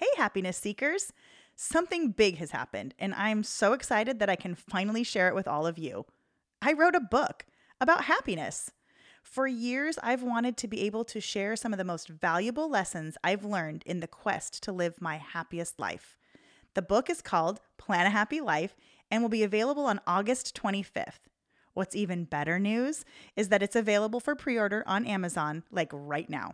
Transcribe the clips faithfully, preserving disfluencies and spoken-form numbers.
Hey, happiness seekers. Something big has happened, and I'm so excited that I can finally share it with all of you. I wrote a book about happiness. For years, I've wanted to be able to share some of the most valuable lessons I've learned in the quest to live my happiest life. The book is called Plan a Happy Life and will be available on August twenty-fifth. What's even better news is that it's available for pre-order on Amazon, like right now.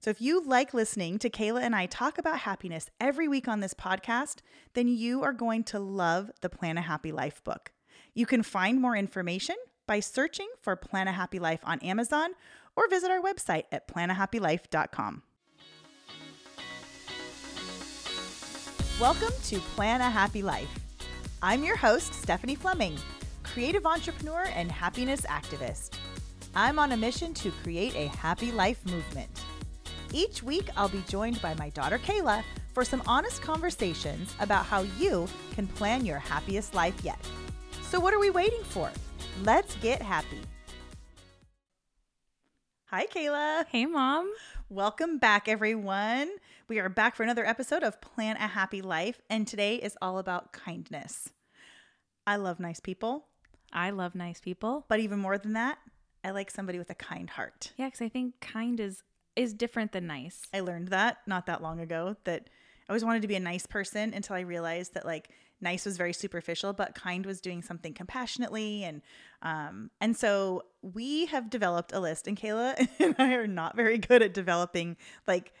So if you like listening to Kayla and I talk about happiness every week on this podcast, then you are going to love the Plan a Happy Life book. You can find more information by searching for Plan a Happy Life on Amazon or visit our website at plan a happy life dot com. Welcome to Plan a Happy Life. I'm your host, Stephanie Fleming, creative entrepreneur and happiness activist. I'm on a mission to create a happy life movement. Each week, I'll be joined by my daughter, Kayla, for some honest conversations about how you can plan your happiest life yet. So what are we waiting for? Let's get happy. Hi, Kayla. Hey, Mom. Welcome back, everyone. We are back for another episode of Plan a Happy Life, and today is all about kindness. I love nice people. I love nice people. But even more than that, I like somebody with a kind heart. Yeah, because I think kind is is different than nice. I learned that not that long ago, that I always wanted to be a nice person until I realized that like nice was very superficial, but kind was doing something compassionately. And, um, and so we have developed a list, and Kayla and I are not very good at developing like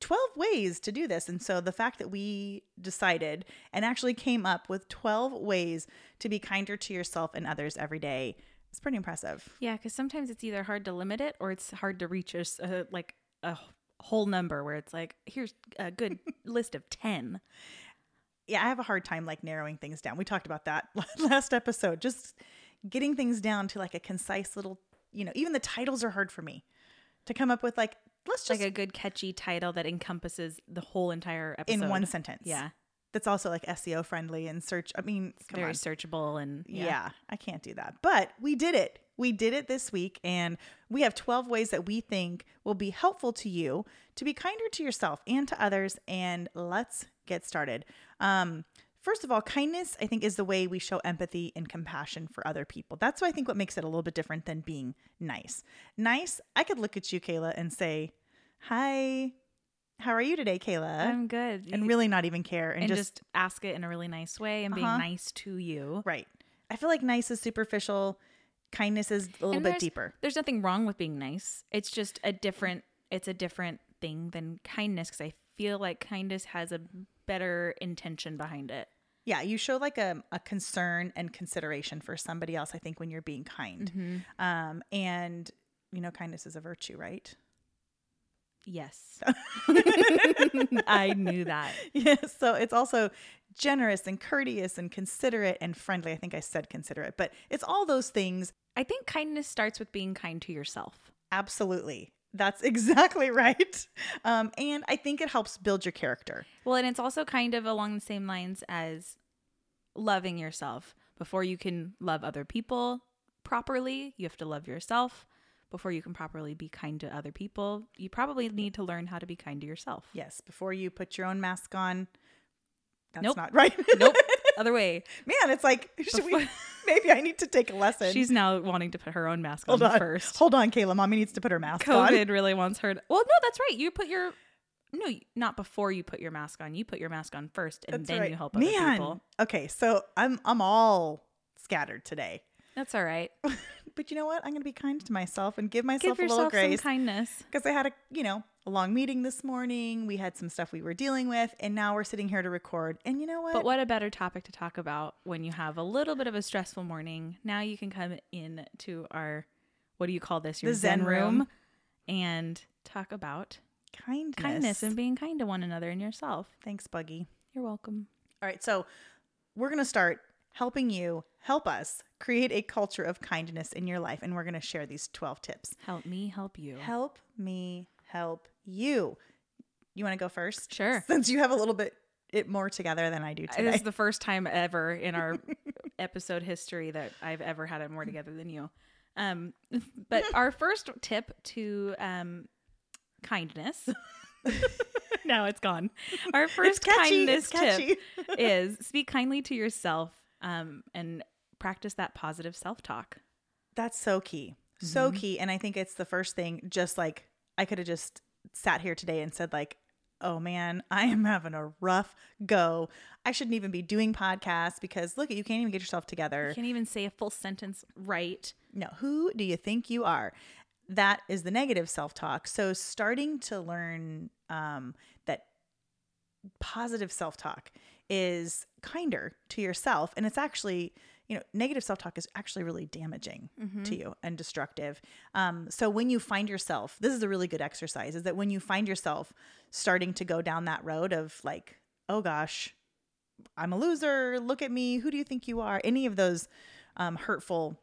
twelve ways to do this. And so the fact that we decided and actually came up with twelve ways to be kinder to yourself and others every day, it's pretty impressive. Yeah, because sometimes it's either hard to limit it or it's hard to reach a, uh, like a whole number where it's like, here's a good list of ten. Yeah, I have a hard time like narrowing things down. We talked about that last episode, just getting things down to like a concise little, you know, even the titles are hard for me to come up with. Like, let's just like a good catchy title that encompasses the whole entire episode. In one sentence. Yeah. That's also like S E O friendly and search. I mean, it's very on. searchable and yeah. yeah, I can't do that. But we did it. We did it this week. And we have twelve ways that we think will be helpful to you to be kinder to yourself and to others. And let's get started. Um, first of all, kindness, I think, is the way we show empathy and compassion for other people. That's what I think what makes it a little bit different than being nice. Nice. I could look at you, Kayla, and say, hi. How are you today, Kayla? I'm good. And really not even care. And, and just, just ask it in a really nice way and uh-huh. being nice to you. Right. I feel like nice is superficial. Kindness is a little and bit there's, deeper. There's nothing wrong with being nice. It's just a different, it's a different thing than kindness, because I feel like kindness has a better intention behind it. Yeah. You show like a, a concern and consideration for somebody else, I think, when you're being kind. Mm-hmm. Um, and, you know, kindness is a virtue, right? Yes. I knew that. Yes. Yeah, so it's also generous and courteous and considerate and friendly. I think I said considerate, but it's all those things. I think kindness starts with being kind to yourself. Absolutely. That's exactly right. Um, and I think it helps build your character. Well, and it's also kind of along the same lines as loving yourself. Before you can love other people properly, you have to love yourself. Before you can properly be kind to other people, you probably need to learn how to be kind to yourself. Yes. Before you put your own mask on. That's nope. not right. Nope. Other way. Man, it's like, should Before- we, maybe I need to take a lesson. She's now wanting to put her own mask Hold on, on first. Hold on, Kayla. Mommy needs to put her mask COVID on. COVID really wants her to, well, no, that's right. You put your, no, not before you put your mask on. You put your mask on first and that's then right. you help other Man. people. Okay. So I'm, I'm all scattered today. That's all right. But you know what? I'm going to be kind to myself and give myself give a little grace. Give yourself some kindness. Because I had a, you know, a long meeting this morning. We had some stuff we were dealing with, and now we're sitting here to record. And you know what? But what a better topic to talk about when you have a little bit of a stressful morning. Now you can come in to our, what do you call this? Your the Zen, Zen room, room and talk about kindness. Kindness and being kind to one another and yourself. Thanks, Buggy. You're welcome. All right. So we're going to start helping you help us create a culture of kindness in your life. And we're going to share these twelve tips. Help me help you. Help me help you. You want to go first? Sure. Since you have a little bit it more together than I do today. This is the first time ever in our episode history that I've ever had it more together than you. Um, but our first tip to um, kindness No, it's gone. Our first kindness tip is speak kindly to yourself um, and practice that positive self-talk. That's so key. So mm-hmm. key. And I think it's the first thing, just like I could have just sat here today and said like, oh man, I am having a rough go. I shouldn't even be doing podcasts because look, you can't even get yourself together. You can't even say a full sentence right. No. Who do you think you are? That is the negative self-talk. So starting to learn um, that positive self-talk is kinder to yourself. And it's actually, you know, negative self-talk is actually really damaging mm-hmm. to you and destructive. Um, so when you find yourself, this is a really good exercise, is that when you find yourself starting to go down that road of like, oh gosh, I'm a loser. Look at me. Who do you think you are? Any of those um, hurtful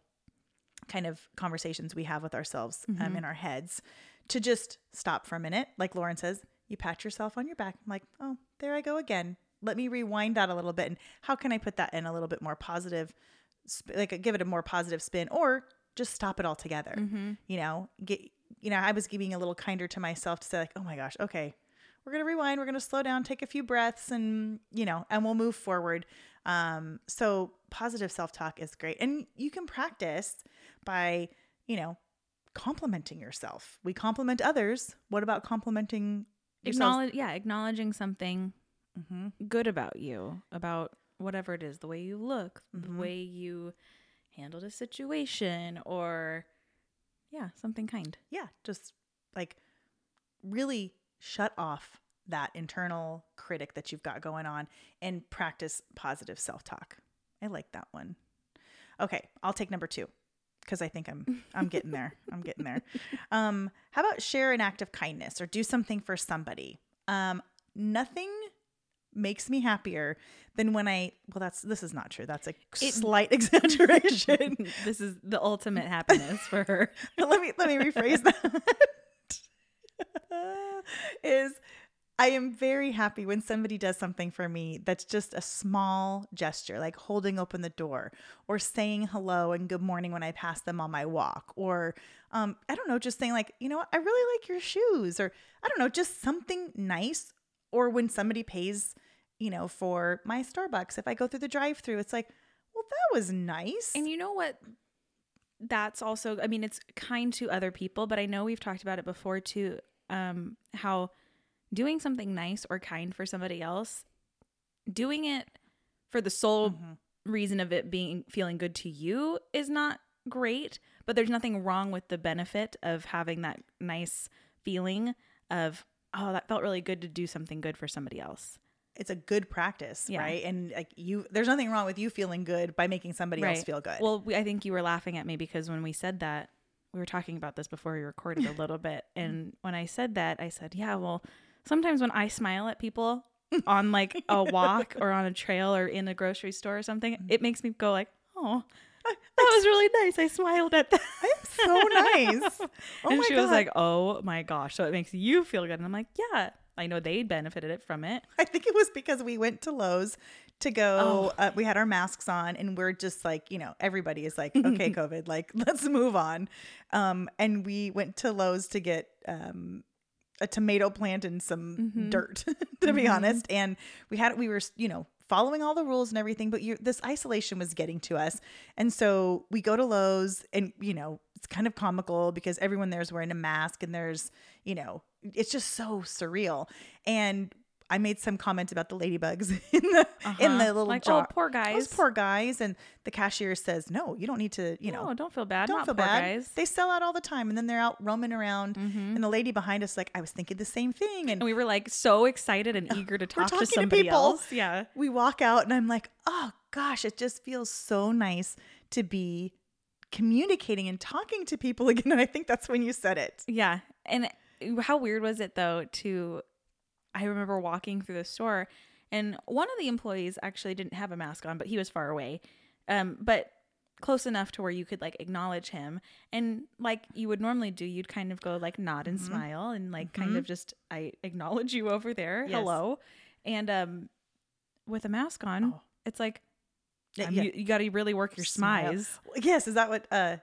kind of conversations we have with ourselves mm-hmm. um, in our heads, to just stop for a minute. Like Lauren says, you pat yourself on your back. I'm like, oh, there I go again. Let me rewind that a little bit. And how can I put that in a little bit more positive, sp- like give it a more positive spin, or just stop it altogether. Mm-hmm. You know, get, you know, I was being a little kinder to myself to say like, oh my gosh, okay, we're going to rewind. We're going to slow down, take a few breaths and, you know, and we'll move forward. Um, so positive self-talk is great. And you can practice by, you know, complimenting yourself. We compliment others. What about complimenting yourself? Acknowledge, yeah. Acknowledging something mm-hmm. good about you, about whatever it is, the way you look, mm-hmm. the way you handled a situation, or yeah, something kind. Yeah. Just like really shut off that internal critic that you've got going on and practice positive self-talk. I like that one. Okay. I'll take number two because I think I'm, I'm getting there. I'm getting there. Um, how about share an act of kindness or do something for somebody? Um, nothing makes me happier than when I, well, that's, this is not true. That's a it, slight exaggeration. This is the ultimate happiness for her. But let me, let me rephrase that. Is I am very happy when somebody does something for me that's just a small gesture, like holding open the door or saying hello and good morning when I pass them on my walk, or um, I don't know, just saying like, you know what, I really like your shoes, or I don't know, just something nice. Or when somebody pays, you know, for my Starbucks, if I go through the drive-thru, it's like, well, that was nice. And you know what? That's also, I mean, it's kind to other people, but I know we've talked about it before too. Um, how doing something nice or kind for somebody else, doing it for the sole mm-hmm. reason of it being feeling good to you is not great, but there's nothing wrong with the benefit of having that nice feeling of, oh, that felt really good to do something good for somebody else. It's a good practice, yeah. right? And like you, there's nothing wrong with you feeling good by making somebody right. else feel good. Well, we, I think you were laughing at me because when we said that, we were talking about this before we recorded a little bit. And when I said that, I said, yeah, well, sometimes when I smile at people on like a walk or on a trail or in a grocery store or something, it makes me go like, oh, that was really nice. I smiled at that. I'm so nice. Oh and my she God. was like, oh my gosh. So it makes you feel good. And I'm like, yeah, I know they benefited it from it. I think it was because we went to Lowe's to go, oh. uh, we had our masks on and we're just like, you know, everybody is like, okay, COVID, like let's move on. Um, and we went to Lowe's to get um, a tomato plant and some mm-hmm. dirt, to be mm-hmm. honest. And we had, we were, you know, following all the rules and everything, but you, this isolation was getting to us. And so we go to Lowe's and, you know, it's kind of comical because everyone there's wearing a mask and there's, you know, it's just so surreal. And I made some comments about the ladybugs in the uh-huh. in the little like, jar. Oh, poor guys. Those poor guys. And the cashier says, no, you don't need to, you know. No, don't feel bad. Don't Not feel poor bad. Guys. They sell out all the time. And then they're out roaming around. Mm-hmm. And the lady behind us, like, I was thinking the same thing. And, and we were like so excited and eager to talk to somebody to else. Yeah. We walk out and I'm like, oh gosh, it just feels so nice to be communicating and talking to people again. And I think that's when you said it. Yeah. And how weird was it though to... I remember walking through the store and one of the employees actually didn't have a mask on, but he was far away, um, but close enough to where you could like acknowledge him. And like you would normally do, you'd kind of go like nod and mm-hmm. smile and like mm-hmm. kind of just, I acknowledge you over there. Yes. Hello. And um, with a mask on, oh. it's like, um, yeah. you, you got to really work your smize. Yes. Is that what uh,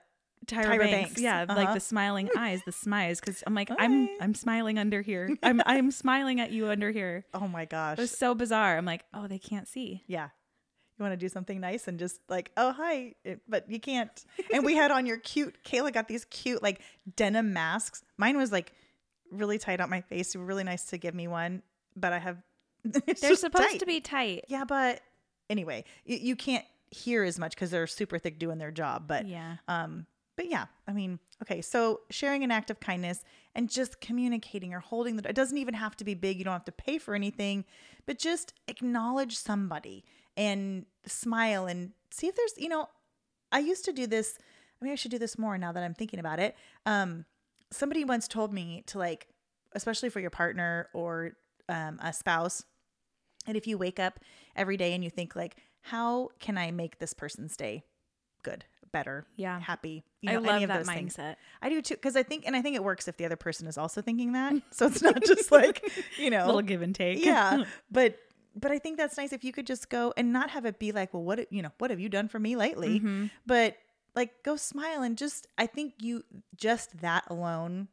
Tyra, Tyra Banks. Banks. Yeah, uh-huh. Like the smiling eyes, the smize, because I'm like, Hi. I'm I'm smiling under here. I'm I'm smiling at you under here. Oh my gosh. It was so bizarre. I'm like, oh, they can't see. Yeah. You want to do something nice and just like, oh, hi, it, but you can't. And we had on your cute, Kayla got these cute like denim masks. Mine was like really tight on my face. It was really nice to give me one, but I have. They're supposed tight. to be tight. Yeah, but anyway, you, you can't hear as much because they're super thick doing their job. But yeah. Um, but yeah, I mean, okay. So sharing an act of kindness and just communicating or holding the, it doesn't even have to be big. You don't have to pay for anything, but just acknowledge somebody and smile and see if there's, you know, I used to do this. I mean, I should do this more now that I'm thinking about it. Um, somebody once told me to like, especially for your partner or um, a spouse. And if you wake up every day and you think like, how can I make this person's day good? Better, yeah, happy. You know, I love any of that those mindset. Things. I do too, because I think, and I think it works if the other person is also thinking that. So it's not just like, you know, little give and take. Yeah, but but I think that's nice if you could just go and not have it be like, well, what you know, what have you done for me lately? Mm-hmm. But like, go smile and just. I think you just that alone,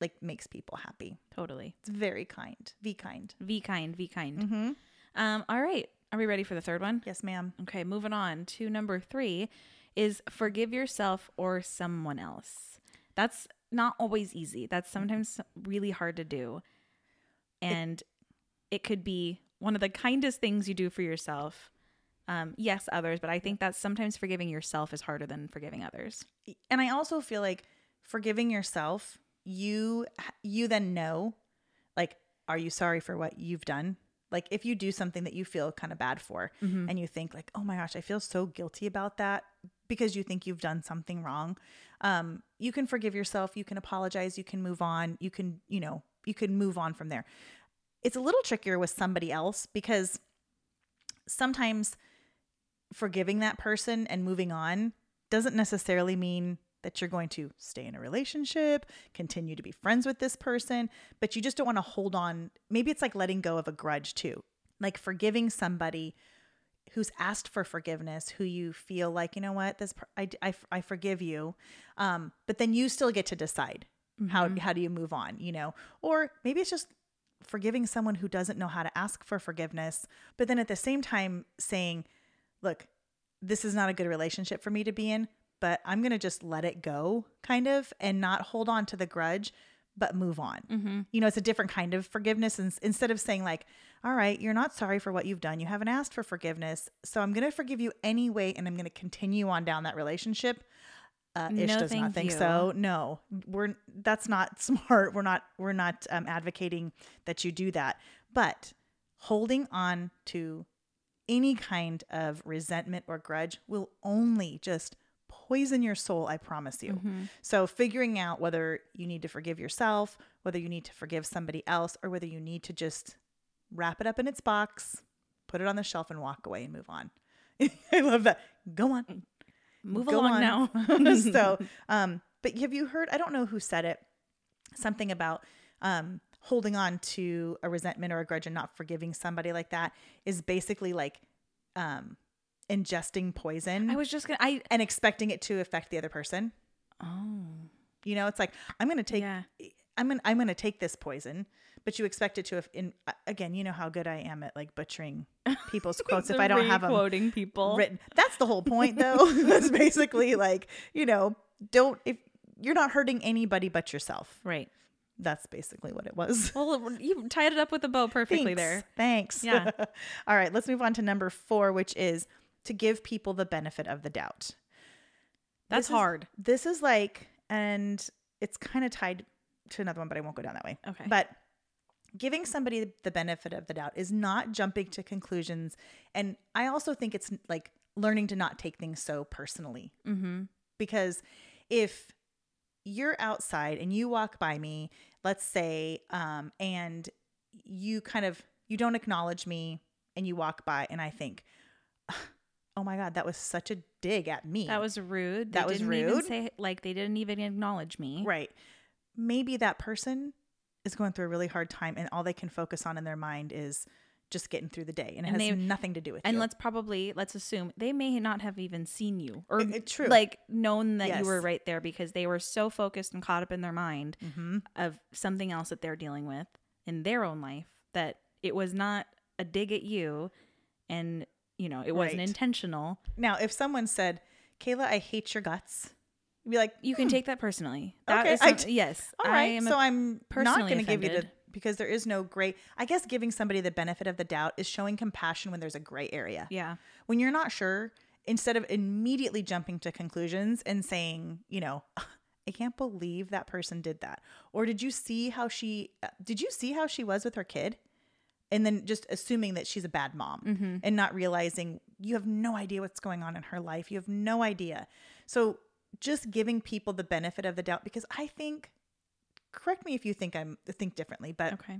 like, makes people happy. Totally, it's very kind. Be kind. Be kind. Be kind. Mm-hmm. Um. All right. Are we ready for the third one? Yes, ma'am. Okay, moving on to number three. Is forgive yourself or someone else. That's not always easy. That's sometimes really hard to do. And it, it could be one of the kindest things you do for yourself. Um, yes, others, but I think that sometimes forgiving yourself is harder than forgiving others. And I also feel like forgiving yourself, you you then know, like, are you sorry for what you've done? Like if you do something that you feel kind of bad for mm-hmm. and you think like, oh my gosh, I feel so guilty about that because you think you've done something wrong. Um, you can forgive yourself. You can apologize. You can move on. You can, you know, you can move on from there. It's a little trickier with somebody else because sometimes forgiving that person and moving on doesn't necessarily mean that you're going to stay in a relationship, continue to be friends with this person, but you just don't want to hold on. Maybe it's like letting go of a grudge too. Like forgiving somebody who's asked for forgiveness, who you feel like, you know what, this I, I, I forgive you. Um, but then you still get to decide mm-hmm. how, how do you move on, you know? Or maybe it's just forgiving someone who doesn't know how to ask for forgiveness, but then at the same time saying, look, this is not a good relationship for me to be in, but I'm going to just let it go kind of and not hold on to the grudge, but move on. Mm-hmm. You know, it's a different kind of forgiveness. And instead of saying like, all right, you're not sorry for what you've done. You haven't asked for forgiveness. So I'm going to forgive you anyway. And I'm going to continue on down that relationship. Uh, Ish no, does not think you. so. No, we're, that's not smart. We're not, we're not um, advocating that you do that, but holding on to any kind of resentment or grudge will only just poison your soul, I promise you. Mm-hmm. So figuring out whether you need to forgive yourself, whether you need to forgive somebody else, or whether you need to just wrap it up in its box, put it on the shelf and walk away and move on. I love that. Go on. Move Go along on. now. So, um, but have you heard, I don't know who said it, something about um, holding on to a resentment or a grudge and not forgiving somebody like that is basically like, um, ingesting poison. I was just gonna, I and expecting it to affect the other person. Oh, you know, it's like I'm gonna take, yeah. I'm gonna, I'm gonna take this poison, but you expect it to. Have in again, you know how good I am at like butchering people's quotes if I don't have them quoting people written. That's the whole point, though. It's basically like you know, don't if you're not hurting anybody but yourself, right? That's basically what it was. Well, you tied it up with a bow perfectly. Thanks. there. Thanks. Yeah. All right, let's move on to number four, which is. To give people the benefit of the doubt. That's this is, hard. This is like, and it's kind of tied to another one, but I won't go down that way. Okay. But giving somebody the benefit of the doubt is not jumping to conclusions. And I also think it's like learning to not take things so personally. Mm-hmm. Because if you're outside and you walk by me, let's say, um, and you kind of, you don't acknowledge me and you walk by and I think, oh my God, that was such a dig at me. That was rude. They that was rude. Even say, like they didn't even acknowledge me. Right. Maybe that person is going through a really hard time and all they can focus on in their mind is just getting through the day, and it and has they, nothing to do with and you. And let's probably, let's assume they may not have even seen you or it, it, true. like known that yes. you were right there, because they were so focused and caught up in their mind mm-hmm. of something else that they're dealing with in their own life, that it was not a dig at you, and you know, it wasn't right. intentional. Now, if someone said, Kayla, I hate your guts, you'd be like, you hmm. can take that personally. That okay. is some, I t- yes. All right. I am so I'm not going to give you the, because there is no gray. I guess giving somebody the benefit of the doubt is showing compassion when there's a gray area. Yeah. When you're not sure, instead of immediately jumping to conclusions and saying, you know, I can't believe that person did that. Or did you see how she, did you see how she was with her kid? And then just assuming that she's a bad mom mm-hmm. and not realizing you have no idea what's going on in her life. You have no idea. So just giving people the benefit of the doubt, because I think, correct me if you think I'm think differently, but okay.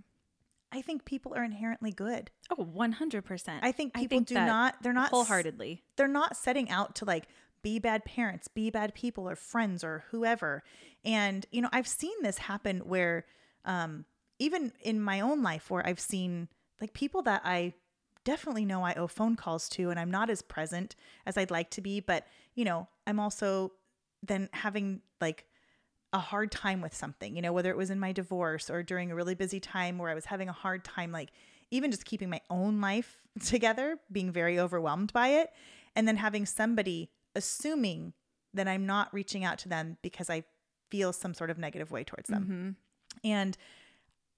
I think people are inherently good. Oh, one hundred percent. I think people I think do not, they're not wholeheartedly, they're not setting out to like be bad parents, be bad people or friends or whoever. And, you know, I've seen this happen where um, even in my own life where I've seen like people that I definitely know I owe phone calls to, and I'm not as present as I'd like to be, but you know, I'm also then having like a hard time with something, you know, whether it was in my divorce or during a really busy time where I was having a hard time, like even just keeping my own life together, being very overwhelmed by it. And then having somebody assuming that I'm not reaching out to them because I feel some sort of negative way towards them. Mm-hmm. And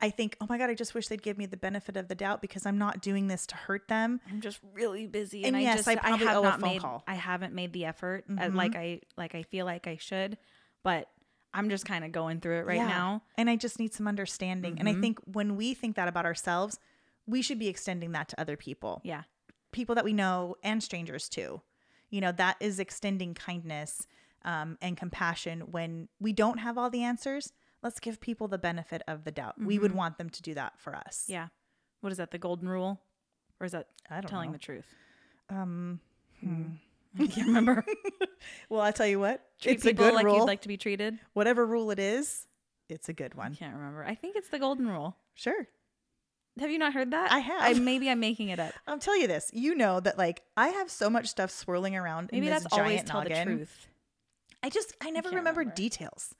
I think, oh my God, I just wish they'd give me the benefit of the doubt, because I'm not doing this to hurt them. I'm just really busy. And, and I yes, just, I probably I have owe not a phone made, call. I haven't made the effort mm-hmm. like I, like I feel like I should, but I'm just kind of going through it right yeah. now. And I just need some understanding. Mm-hmm. And I think when we think that about ourselves, we should be extending that to other people. Yeah. People that we know and strangers too. You know, that is extending kindness um, and compassion. When we don't have all the answers, let's give people the benefit of the doubt. Mm-hmm. We would want them to do that for us. Yeah. What is that? The golden rule? Or is that I don't telling know. The truth? Um, hmm. I can't remember. Well, I'll tell you what. Treat it's people a good like rule. You'd like to be treated. Whatever rule it is, it's a good one. I can't remember. I think it's the golden rule. Sure. Have you not heard that? I have. I, maybe I'm making it up. I'll tell you this. You know that like I have so much stuff swirling around maybe in this giant always tell noggin. The truth. I just, I never I remember, remember details.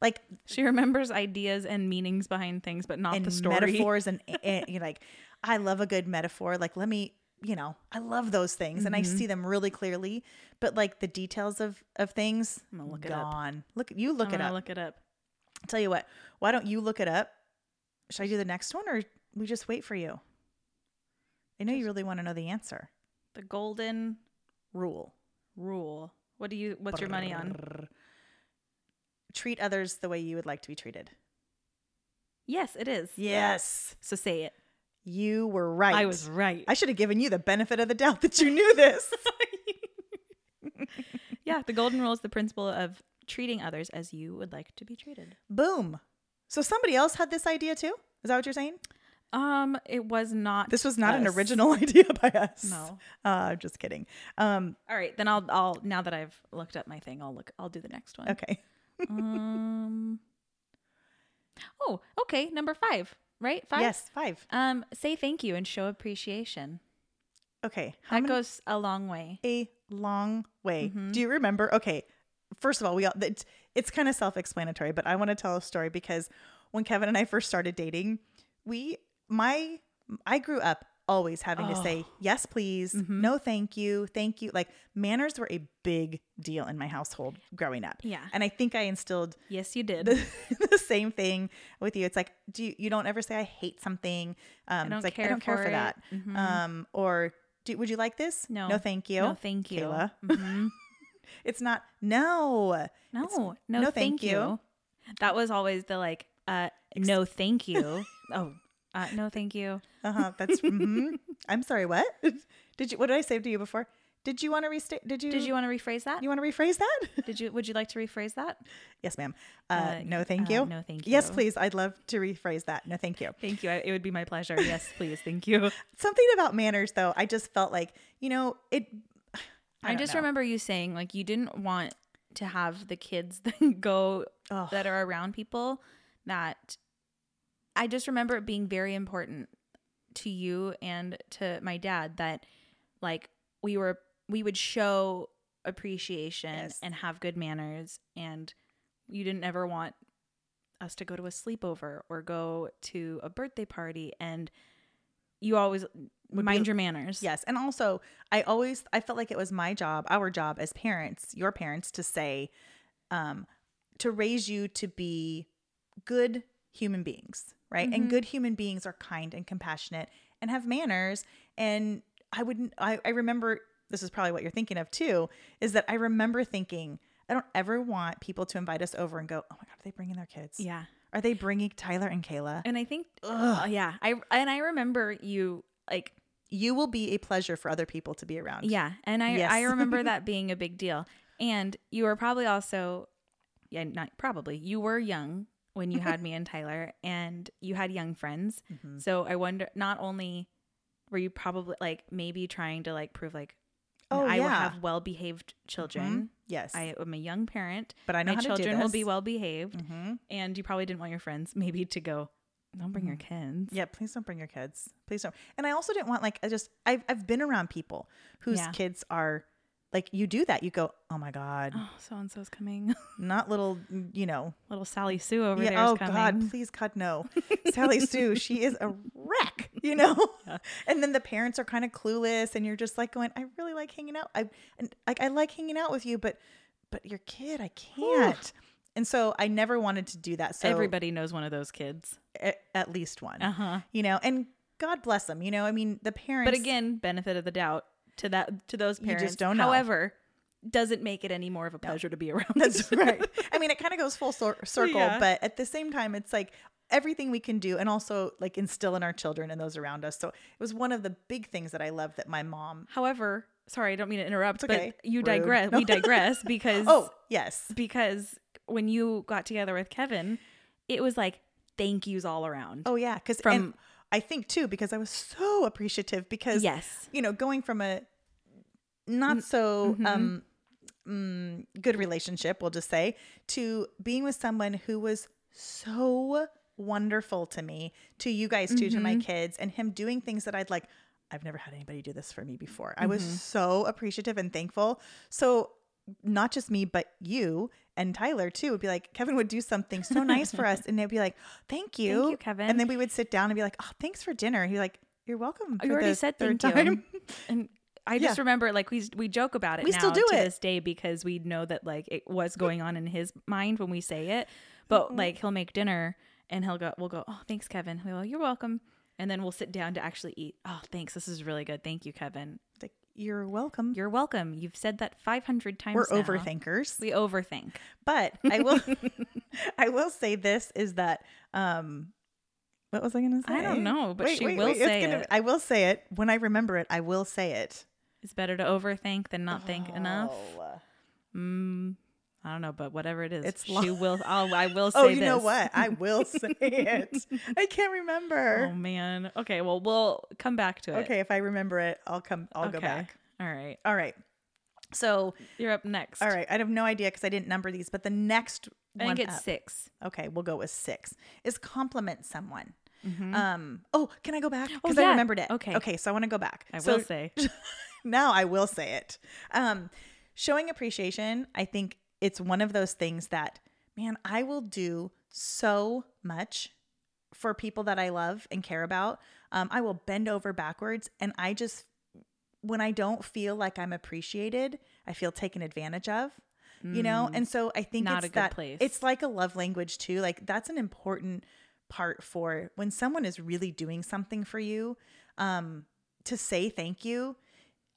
Like she remembers ideas and meanings behind things, but not the story. Metaphors and, and you're like, I love a good metaphor. Like, let me, you know, I love those things, mm-hmm. and I see them really clearly. But like the details of of things, I'm gonna look gone. It up. Look, you look I'm it up. Look it up. I'll tell you what. Why don't you look it up? Should I do the next one, or we just wait for you? I know just you really want to know the answer. The golden rule. Rule. What do you? What's brr, your money on? Brr. Treat others the way you would like to be treated. Yes, it is. Yes. So say it. You were right. I was right. I should have given you the benefit of the doubt that you knew this. Yeah, the golden rule is the principle of treating others as you would like to be treated. Boom. So somebody else had this idea too? Is that what you're saying? Um, it was not. This was not us. An original idea by us. No, uh, just kidding. Um, all right, then I'll I'll now that I've looked up my thing, I'll look. I'll do the next one. Okay. um oh okay number five right five yes five um say thank you and show appreciation. Okay, how that many? Goes a long way a long way mm-hmm. Do you remember? Okay, first of all, we all it's, it's kind of self-explanatory, but I want to tell a story, because when Kevin and I first started dating, we my I grew up always having oh. to say yes please, mm-hmm. no thank you, thank you. Like manners were a big deal in my household growing up. Yeah. And I think I instilled yes you did the, the same thing with you. It's like do you, you don't ever say I hate something. Um I don't it's like care I don't for care for it. That. Mm-hmm. Um or do, would you like this? No. No thank you. No thank you. Kayla. Mm-hmm. It's not no. No. It's, no, no thank, thank you. you. That was always the like uh Ex- no thank you. Oh Uh, no, thank you. Uh-huh. That's, mm-hmm. I'm sorry. What did you, what did I say to you before? Did you want to restate? Did you, did you want to rephrase that? You want to rephrase that? Did you, would you like to rephrase that? Yes, ma'am. Uh, uh no, thank uh, you. No, thank you. Yes, please. I'd love to rephrase that. No, thank you. Thank you. I, it would be my pleasure. Yes, please. Thank you. Something about manners though. I just felt like, you know, it, I, I just know. remember you saying like, you didn't want to have the kids that go oh. that are around people that I just remember it being very important to you and to my dad that like we were, we would show appreciation yes. and have good manners, and you didn't ever want us to go to a sleepover or go to a birthday party, and you always would mind be, your manners. Yes. And also I always, I felt like it was my job, our job as parents, your parents, to say, um, to raise you to be good human beings, right? Mm-hmm. And good human beings are kind and compassionate and have manners. And I wouldn't, I, I remember, this is probably what you're thinking of too, is that I remember thinking, I don't ever want people to invite us over and go, oh my God, are they bringing their kids? Yeah. Are they bringing Tyler and Kayla? And I think, oh yeah. I, and I remember you like, you will be a pleasure for other people to be around. Yeah. And I, yes. I remember that being a big deal. And you were probably also, yeah, not probably, you were young when you had me and Tyler, and you had young friends. Mm-hmm. So I wonder, not only were you probably like maybe trying to like prove like, oh, I yeah. will have well-behaved children. Mm-hmm. Yes. I am a young parent. But I know my how children to do this. Will be well-behaved. Mm-hmm. And you probably didn't want your friends maybe to go, don't bring mm-hmm. your kids. Yeah, please don't bring your kids. Please don't. And I also didn't want like, I just, I've, I've been around people whose yeah. kids are like, you do that. You go, oh my God. Oh, so-and-so's coming. Not little, you know. Little Sally Sue over yeah, there is oh coming. Oh God, please God, no. Sally Sue, she is a wreck, you know? Yeah. And then the parents are kind of clueless, and you're just like going, I really like hanging out. I and like I like hanging out with you, but but your kid, I can't. And so I never wanted to do that. So everybody knows one of those kids. At, at least one. Uh-huh. You know, and God bless them. You know, I mean, the parents. But again, benefit of the doubt. To that, to those parents, you just don't know. However, doesn't make it any more of a pleasure no. to be around. That's right. I mean, it kind of goes full sor- circle, yeah. but at the same time, it's like everything we can do, and also like instill in our children and those around us. So it was one of the big things that I loved that my mom. However, sorry, I don't mean to interrupt, okay. but you Rude. digress. No. We digress because oh yes, because when you got together with Kevin, it was like thank yous all around. Oh yeah, because from. And, I think too, because I was so appreciative because, yes. you know, going from a not so mm-hmm. um, mm, good relationship, we'll just say, to being with someone who was so wonderful to me, to you guys too, mm-hmm. to my kids, and him doing things that I'd like, I've never had anybody do this for me before. Mm-hmm. I was so appreciative and thankful. So not just me, but you and Tyler too would be like, Kevin would do something so nice for us. And they'd be like, thank you. Thank you, Kevin. And then we would sit down and be like, oh, thanks for dinner. And he'd be like, you're welcome. You already said thank you. Time. And I yeah. just remember like we, we joke about it we now still do to it. This day because we know that like it was going on in his mind when we say it, but mm-hmm. like he'll make dinner and he'll go, we'll go, oh, thanks, Kevin. We'll go, you're welcome. And then we'll sit down to actually eat. Oh, thanks. This is really good. Thank you, Kevin. Like, you're welcome. You're welcome. You've said that five hundred times. We're now. Overthinkers. We overthink. But I will, I will say this is that, um, what was I going to say? I don't know, but wait, she wait, will wait, say gonna, it. I will say it when I remember it. I will say it. It's better to overthink than not think oh. enough. Mm, I don't know, but whatever it is, it's she long. will. I'll, I will say this. Oh, you this. know what? I will say it. I can't remember. Oh man. Okay. Well, we'll come back to it. Okay. If I remember it, I'll come. I'll okay. go back. All right. All right. So you're up next. All right. I have no idea because I didn't number these, but the next I one I think it's up, six. Okay, we'll go with six. Is compliment someone. Mm-hmm. Um. Oh, can I go back? Because oh, yeah. I remembered it. Okay. Okay. So I want to go back. I so, will say. Now I will say it. Um, showing appreciation, I think. It's one of those things that, man, I will do so much for people that I love and care about. Um, I will bend over backwards. And I just, when I don't feel like I'm appreciated, I feel taken advantage of, mm, you know? And so I think it's that place. It's like a love language too. Like that's an important part for when someone is really doing something for you, um, to say thank you.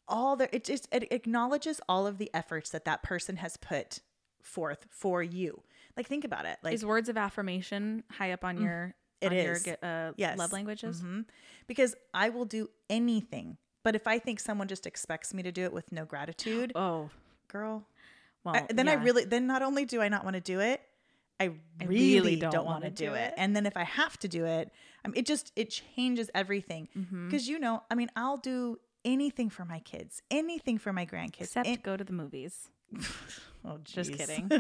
All the, it just, it acknowledges all of the efforts that that person has put forth for you. Like think about it. Like is words of affirmation high up on your it on is your, uh, yes. love languages? Mm-hmm. Because I will do anything, but if I think someone just expects me to do it with no gratitude, oh girl, well I, then yeah. I really then not only do I not want to do it, I really, I really don't, don't want to do, do it. it. And then if I have to do it, I mean, it just it changes everything because mm-hmm. you know, I mean, I'll do anything for my kids, anything for my grandkids, except An- go to the movies. Oh, geez. Just kidding.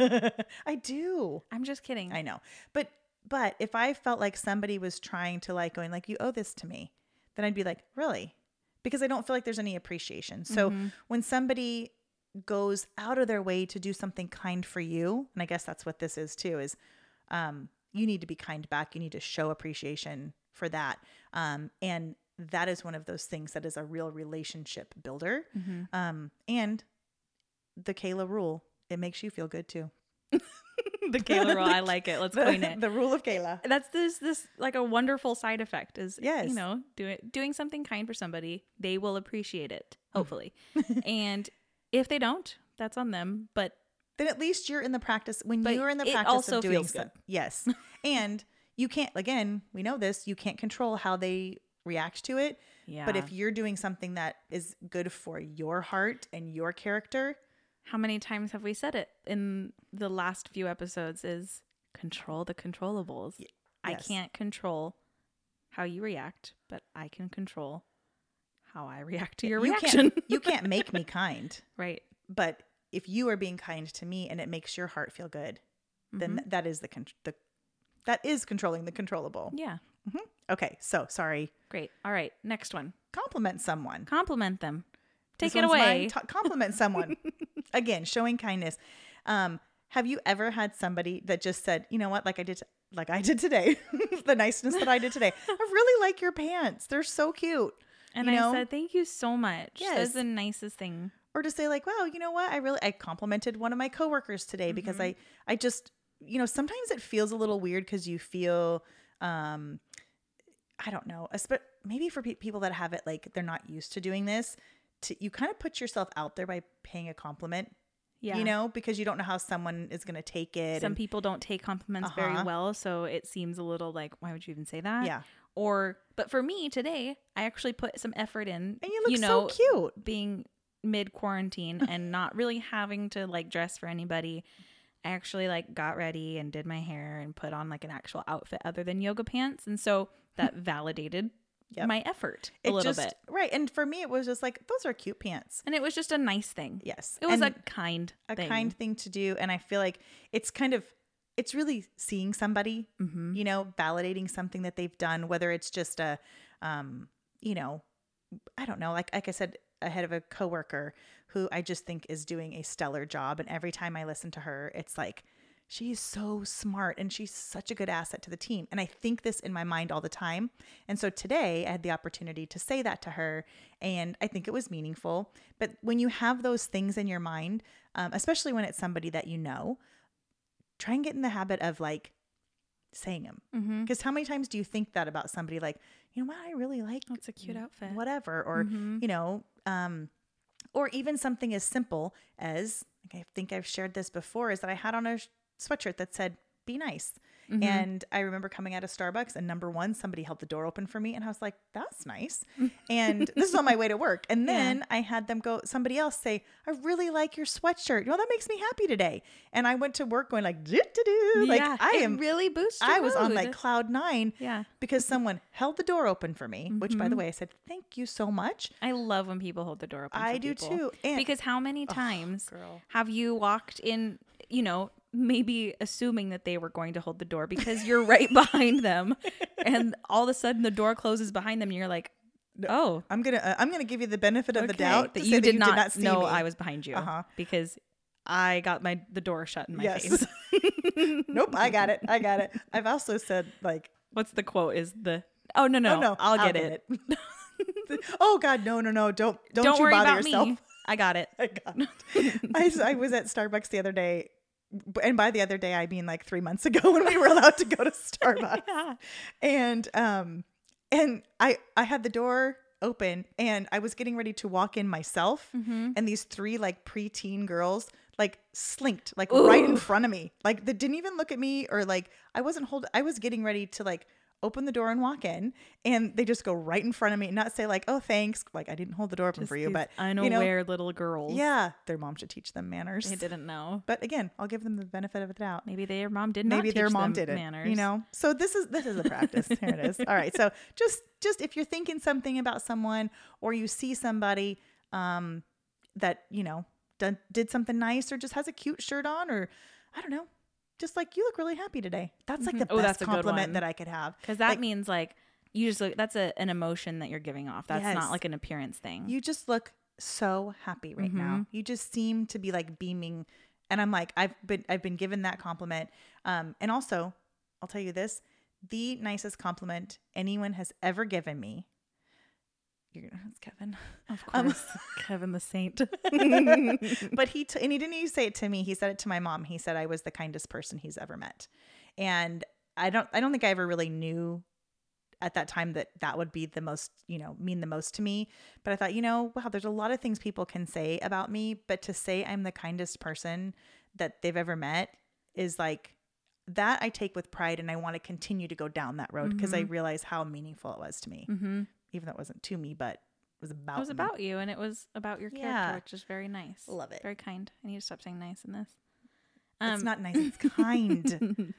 I do. I'm just kidding. I know. But, but if I felt like somebody was trying to like going like, you owe this to me, then I'd be like, really? Because I don't feel like there's any appreciation. So mm-hmm. when somebody goes out of their way to do something kind for you, and I guess that's what this is too, is um, you need to be kind back. You need to show appreciation for that. Um, and that is one of those things that is a real relationship builder. Mm-hmm. Um, and the Kayla rule, it makes you feel good too. The Kayla rule. I like it. Let's the, coin it. The rule of Kayla. That's this, this like a wonderful side effect is, yes. you know, doing, doing something kind for somebody, they will appreciate it, hopefully. And if they don't, that's on them. But then at least you're in the practice when you're in the practice of doing stuff. Yes. And you can't, again, we know this, you can't control how they react to it. Yeah. But if you're doing something that is good for your heart and your character. How many times have we said it in the last few episodes is control the controllables. Yes. I can't control how you react, but I can control how I react to your you reaction. Can't, you can't make me kind. Right. But if you are being kind to me and it makes your heart feel good, mm-hmm. then that is the, the that is controlling the controllable. Yeah. Mm-hmm. Okay. So sorry. Great. All right. Next one. Compliment someone. Compliment them. Take this it away. Ta- compliment someone. Again, showing kindness. Um, have you ever had somebody that just said, you know what, like I did, t- like I did today, the niceness that I did today. I really like your pants. They're so cute. And you I know? said, thank you so much. Yes. That was the nicest thing. Or to say like, wow, you know what? I really, I complimented one of my coworkers today mm-hmm. because I, I just, you know, sometimes it feels a little weird because you feel, um, I don't know, maybe for pe- people that have it, like they're not used to doing this. To, you kind of put yourself out there by paying a compliment, yeah. you know, because you don't know how someone is going to take it. Some and, people don't take compliments uh-huh. very well. So it seems a little like, why would you even say that? Yeah. Or, but for me today, I actually put some effort in. And you look you know, so cute. Being mid quarantine and not really having to like dress for anybody. I actually like got ready and did my hair and put on like an actual outfit other than yoga pants. And so that validated Yep. my effort a it little just, bit. Right. And for me, it was just like, those are cute pants. And it was just a nice thing. Yes. It was and a kind a thing. A kind thing to do. And I feel like it's kind of, it's really seeing somebody, mm-hmm. you know, validating something that they've done, whether it's just a, um, you know, I don't know, like, like I said, ahead of a coworker who I just think is doing a stellar job. And every time I listen to her, it's like, she's so smart and she's such a good asset to the team. And I think this in my mind all the time. And so today I had the opportunity to say that to her and I think it was meaningful. But when you have those things in your mind, um, especially when it's somebody that you know, try and get in the habit of like saying them. Because mm-hmm. how many times do you think that about somebody like, you know what, I really like. That's a cute outfit. Whatever. Or, mm-hmm. you know, um, or even something as simple as, like I think I've shared this before, is that I had on a sweatshirt that said be nice mm-hmm. and I remember coming out of Starbucks and number one somebody held the door open for me and I was like that's nice and this is on my way to work and then yeah. I had them go somebody else say I really like your sweatshirt you know that makes me happy today and I went to work going like do do do like yeah, I am really boosted I mood. Was on like cloud nine yeah because someone held the door open for me mm-hmm. which by the way I said thank you so much I love when people hold the door open I for do people. Too and because how many times oh, girl. Have you walked in you know maybe assuming that they were going to hold the door because you're right behind them and all of a sudden the door closes behind them and you're like oh I'm gonna uh, I'm gonna give you the benefit of okay. the doubt that you, did, that you not did not know me. I was behind you uh-huh. because I got my the door shut in my yes. face nope I got it I got it I've also said like what's the quote is the oh no no, oh, no I'll, I'll get, get it, it. oh god no no no don't don't, don't you worry bother about yourself me. I got it I got it I, I was at Starbucks the other day. And by the other day, I mean like three months ago when we were allowed to go to Starbucks. yeah. And um, and I, I had the door open and I was getting ready to walk in myself. Mm-hmm. And these three like preteen girls like slinked like Ooh. Right in front of me. Like they didn't even look at me or like I wasn't hold. I was getting ready to like open the door and walk in and they just go right in front of me and not say like, oh, thanks. Like I didn't hold the door open just for you, but unaware you know, little girls. Yeah. Their mom should teach them manners. They didn't know. But again, I'll give them the benefit of the doubt. Maybe their mom didn't. Maybe their mom didn't. Manners. You know, so this is, this is a practice. Here it is. All right. So just, just if you're thinking something about someone or you see somebody um, that, you know, done, did something nice or just has a cute shirt on or I don't know. Just like, you look really happy today. That's like the mm-hmm. best oh, that's a compliment that I could have. Because that like, means like, You just look, that's a, an emotion that you're giving off. That's yes. not like an appearance thing. You just look so happy right mm-hmm. now. You just seem to be like beaming. And I'm like, I've been, I've been given that compliment. Um, and also I'll tell you this, the nicest compliment anyone has ever given me. You're gonna, it's Kevin. Of course. Um, Kevin the saint. But he, t- and he didn't even say it to me. He said it to my mom. He said I was the kindest person he's ever met. And I don't, I don't think I ever really knew at that time that that would be the most, you know, mean the most to me. But I thought, you know, wow, there's a lot of things people can say about me, but to say I'm the kindest person that they've ever met is like, that I take with pride. And I want to continue to go down that road because mm-hmm. I realize how meaningful it was to me. Mm-hmm. Even though it wasn't to me, but it was about me. It was about you, and it was about your character, yeah. which is very nice. Love it. Very kind. I need to stop saying nice in this. Um, it's not nice. It's kind.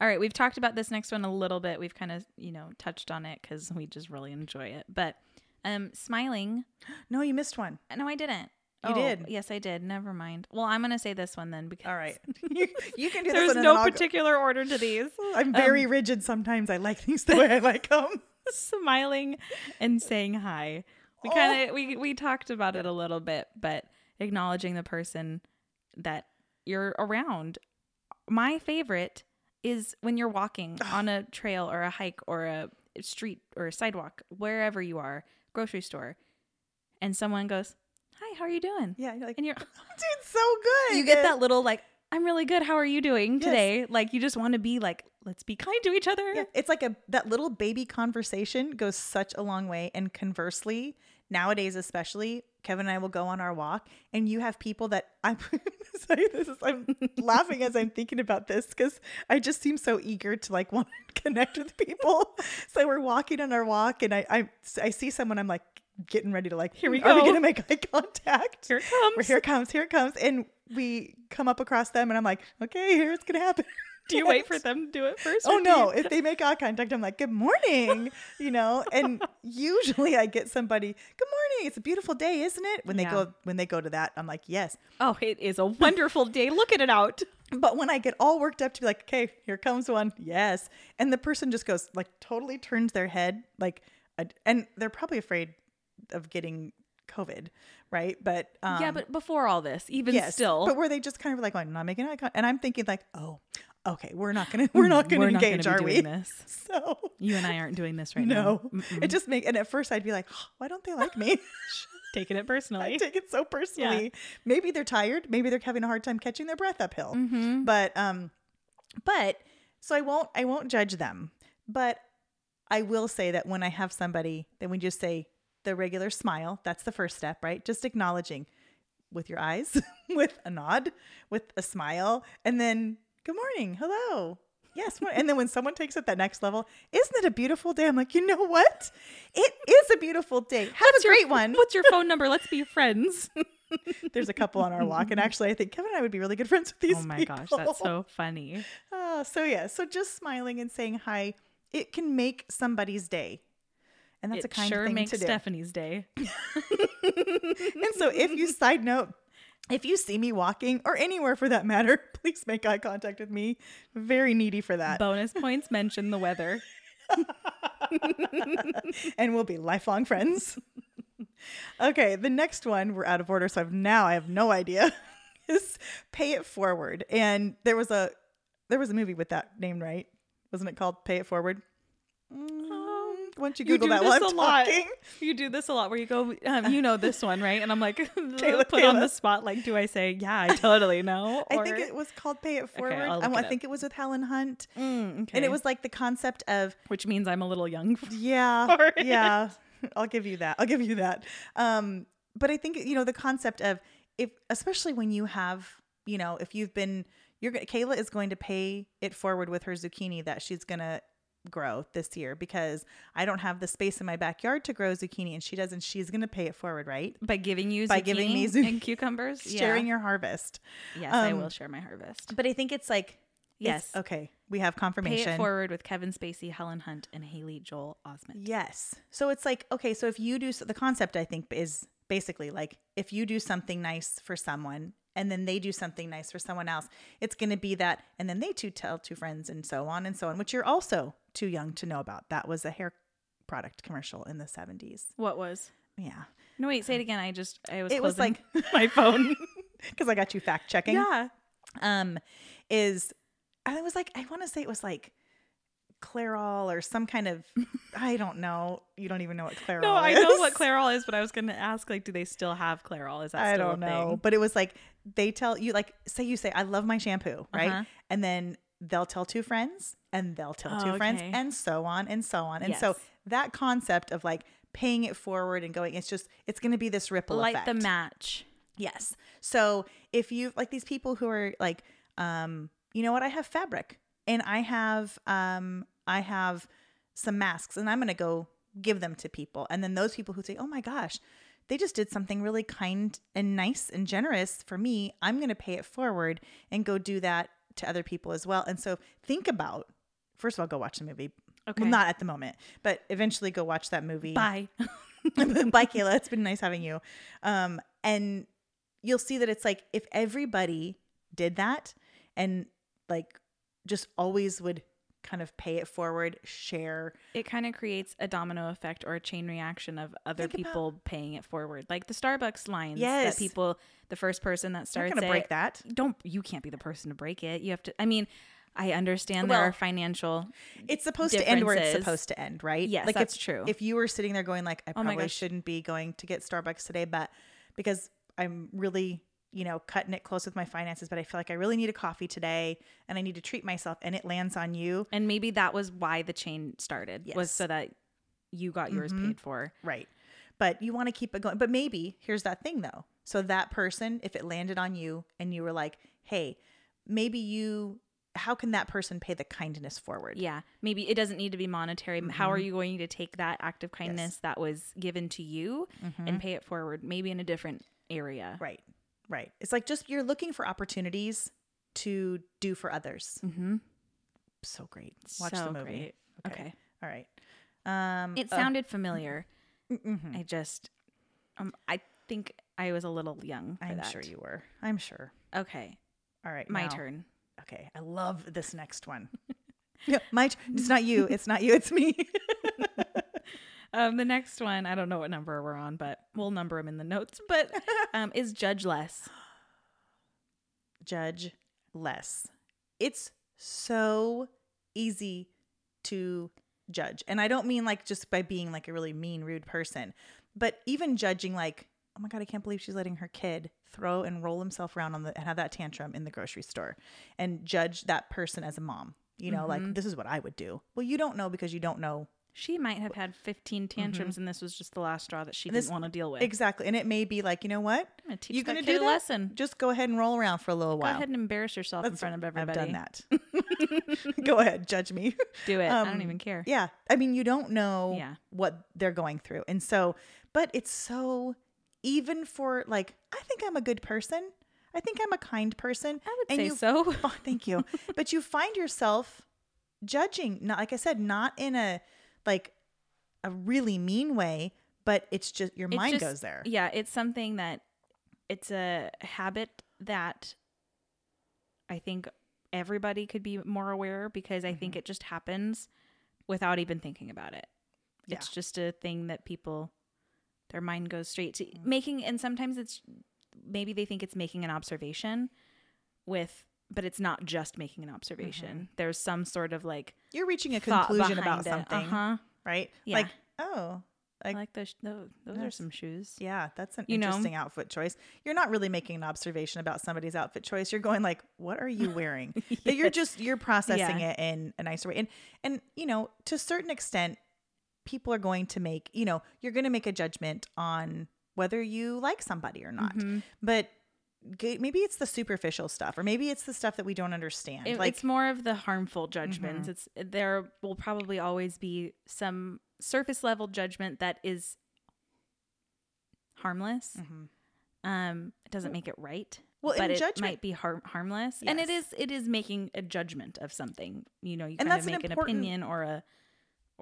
All right. We've talked about this next one a little bit. We've kind of, you know, touched on it because we just really enjoy it. But um, smiling. No, you missed one. No, I didn't. You oh, did. Yes, I did. Never mind. Well, I'm going to say this one then. Because all right. You, you can do this one. There's no particular order to these. I'm very um, rigid sometimes. I like things the way I like them. Smiling and saying hi. We oh. kind of we we talked about it a little bit, but acknowledging the person that you're around. My favorite is when you're walking on a trail or a hike or a street or a sidewalk, wherever you are, grocery store, and someone goes, "Hi, how are you doing?" Yeah, you're like, and you're, "Dude, so good." You get that little like, "I'm really good. How are you doing today?" Yes. Like you just want to be like, let's be kind to each other. Yeah, it's like a that little baby conversation goes such a long way. And conversely, nowadays especially, Kevin and I will go on our walk, and you have people that I'm sorry, this is, I'm laughing as I'm thinking about this because I just seem so eager to like want to connect with people. So we're walking on our walk, and I I, I see someone, I'm like getting ready to like, here we go. Are we going to make eye contact? Here it comes. We're, here it comes. Here it comes. And we come up across them, and I'm like, okay, here it's going to happen. Do you wait for them to do it first? Oh, no. You... If they make eye contact, I'm like, good morning, you know? And usually I get somebody, good morning. It's a beautiful day, isn't it? When they yeah. go when they go to that, I'm like, yes. Oh, it is a wonderful day. Look at it out. But when I get all worked up to be like, okay, here comes one. Yes. And the person just goes, like, totally turns their head. like, And they're probably afraid of getting COVID, right? But um, yeah, but before all this, even yes, still. But where they just kind of like, well, I'm not making eye contact. And I'm thinking like, oh, okay, we're not gonna we're not gonna we're engage, not gonna are we? This. So you and I aren't doing this right no. now. No, it just make and at first I'd be like, oh, why don't they like me? Taking it personally. I take it so personally. Yeah. Maybe they're tired. Maybe they're having a hard time catching their breath uphill. Mm-hmm. But um, but so I won't I won't judge them. But I will say that when I have somebody, then we just say the regular smile. That's the first step, right? Just acknowledging with your eyes, with a nod, with a smile, and then. Good morning. Hello. Yes. And then when someone takes it that next level, isn't it a beautiful day? I'm like, you know what? It is a beautiful day. Have what's a great your, one. What's your phone number? Let's be friends. There's a couple on our walk. And actually, I think Kevin and I would be really good friends with these people. Oh my people. gosh. That's so funny. Uh, so yeah. So just smiling and saying hi, it can make somebody's day. And that's it a kind sure thing makes to do. Stephanie's day. And so if you side note, if you see me walking or anywhere for that matter, please make eye contact with me. Very needy for that. Bonus points mention the weather. And we'll be lifelong friends. Okay, the next one, we're out of order, so I've now I have no idea. Is pay it forward. And there was a there was a movie with that name, right? Wasn't it called Pay It Forward? Mm-hmm. Why don't you Google you do that while I'm talking? You do this a lot where you go, um, you know this one, right? And I'm like, Kayla, put Kayla. on the spot. Like, do I say, yeah, I totally know? Or... I think it was called Pay It Forward. Okay, I, I think it was with Helen Hunt. Mm, okay. And it was like the concept of... Which means I'm a little young for Yeah, for yeah. I'll give you that. I'll give you that. Um, but I think, you know, the concept of, if, especially when you have, you know, if you've been... you're Kayla is going to pay it forward with her zucchini that she's going to... grow this year because I don't have the space in my backyard to grow zucchini and she does, and she's going to pay it forward, right? By giving you by zucchini giving me zuc- and cucumbers, sharing yeah. your harvest. Yes, um, I will share my harvest. But I think it's like yes, it's, okay, we have confirmation. Pay it forward with Kevin Spacey, Helen Hunt, and Haley Joel Osment. Yes, so it's like okay, so if you do so the concept, I think is basically like if you do something nice for someone. And then they do something nice for someone else. It's going to be that. And then they too tell two friends and so on and so on, which you're also too young to know about. That was a hair product commercial in the seventies. What was? Yeah. No, wait, say it again. I just, I was, it was like my phone because I got you fact checking. Yeah. Um, is I was like, I want to say it was like Clairol or some kind of, I don't know. You don't even know what Clairol no, is. No, I know what Clairol is, but I was going to ask, like, do they still have Clairol? Is that I still don't a know. Thing? But it was like, they tell you, like, say you say, I love my shampoo, right? Uh-huh. And then they'll tell two friends and they'll tell oh, two okay. friends and so on and so on. And yes. so that concept of like paying it forward and going, it's just, it's going to be this ripple Light effect. Light the match. Yes. So if you like these people who are like, um, you know what? I have fabric and I have, um, I have some masks and I'm going to go give them to people. And then those people who say, oh my gosh, they just did something really kind and nice and generous for me. I'm going to pay it forward and go do that to other people as well. And so think about, first of all, go watch the movie. Okay. Well, not at the moment, but eventually go watch that movie. Bye. Bye, Kayla. It's been nice having you. Um, and you'll see that it's like, if everybody did that and like just always would kind of pay it forward, share. It kind of creates a domino effect or a chain reaction of other Think people about- paying it forward. Like the Starbucks lines yes. that people, the first person that starts You're gonna it. break that. Don't, you can't be the person to break it. You have to, I mean, I understand well, there are financial It's supposed to end where it's supposed to end, right? Yes, like that's if, true. If you were sitting there going like, I oh probably shouldn't be going to get Starbucks today, but because I'm really, you know, cutting it close with my finances, but I feel like I really need a coffee today and I need to treat myself, and it lands on you. And maybe that was why the chain started yes. was so that you got yours mm-hmm. paid for. Right. But you want to keep it going. But maybe here's that thing though. So that person, if it landed on you and you were like, hey, maybe you... how can that person pay the kindness forward? Yeah. Maybe it doesn't need to be monetary. Mm-hmm. How are you going to take that act of kindness yes. that was given to you mm-hmm. and pay it forward? Maybe in a different area. Right. Right. It's like just, you're looking for opportunities to do for others. Mm-hmm. So great. Watch so the movie. Great. Okay. okay. All right. Um, it sounded oh. familiar. Mm-hmm. I just, um, I think I was a little young for I'm that. sure you were. I'm sure. Okay. All right. My now. turn. Okay, I love this next one. Yeah, my t- it's not you, it's not you, it's me. um, the next one, I don't know what number we're on, but we'll number them in the notes. But um, is judge less? Judge less. It's so easy to judge, and I don't mean like just by being like a really mean, rude person, but even judging like, oh my God, I can't believe she's letting her kid throw and roll himself around on the and have that tantrum in the grocery store, and judge that person as a mom. You know, mm-hmm. like, this is what I would do. Well, you don't know because you don't know. She might have had fifteen tantrums mm-hmm. and this was just the last straw that she this, didn't want to deal with. Exactly. And it may be like, you know what? I'm gonna teach You're going to do that? A lesson. Just go ahead and roll around for a little while. Go ahead and embarrass yourself That's in front of everybody. I've done that. Go ahead. Judge me. Do it. Um, I don't even care. Yeah. I mean, you don't know yeah. what they're going through. And so, but it's so... even for like, I think I'm a good person. I think I'm a kind person. I would and say you, so. Oh, thank you. But you find yourself judging, not like I said, not in a like a really mean way, but it's just your it's mind just, goes there. Yeah, it's something that it's a habit that I think everybody could be more aware, because I mm-hmm. think it just happens without even thinking about it. Yeah. It's just a thing that people. Their mind goes straight to making, and sometimes it's maybe they think it's making an observation with, but it's not just making an observation. Mm-hmm. There's some sort of like you're reaching a conclusion about it. something, uh-huh. right? Yeah. Like, oh, like, I like those. Those, those are some shoes. Yeah, that's an you interesting know? outfit choice. You're not really making an observation about somebody's outfit choice. You're going like, what are you wearing? yes. But you're just you're processing yeah. it in a nicer way, and and you know, to a certain extent. People are going to make, you know, you're going to make a judgment on whether you like somebody or not. Mm-hmm. But g- maybe it's the superficial stuff, or maybe it's the stuff that we don't understand. It, like, it's more of the harmful judgments. Mm-hmm. It's there will probably always be some surface level judgment that is harmless. Mm-hmm. Um, it doesn't make it right, well, but it judgment, might be har- harmless. Yes. And it is it is making a judgment of something. You know, you kind of make an, an opinion or a...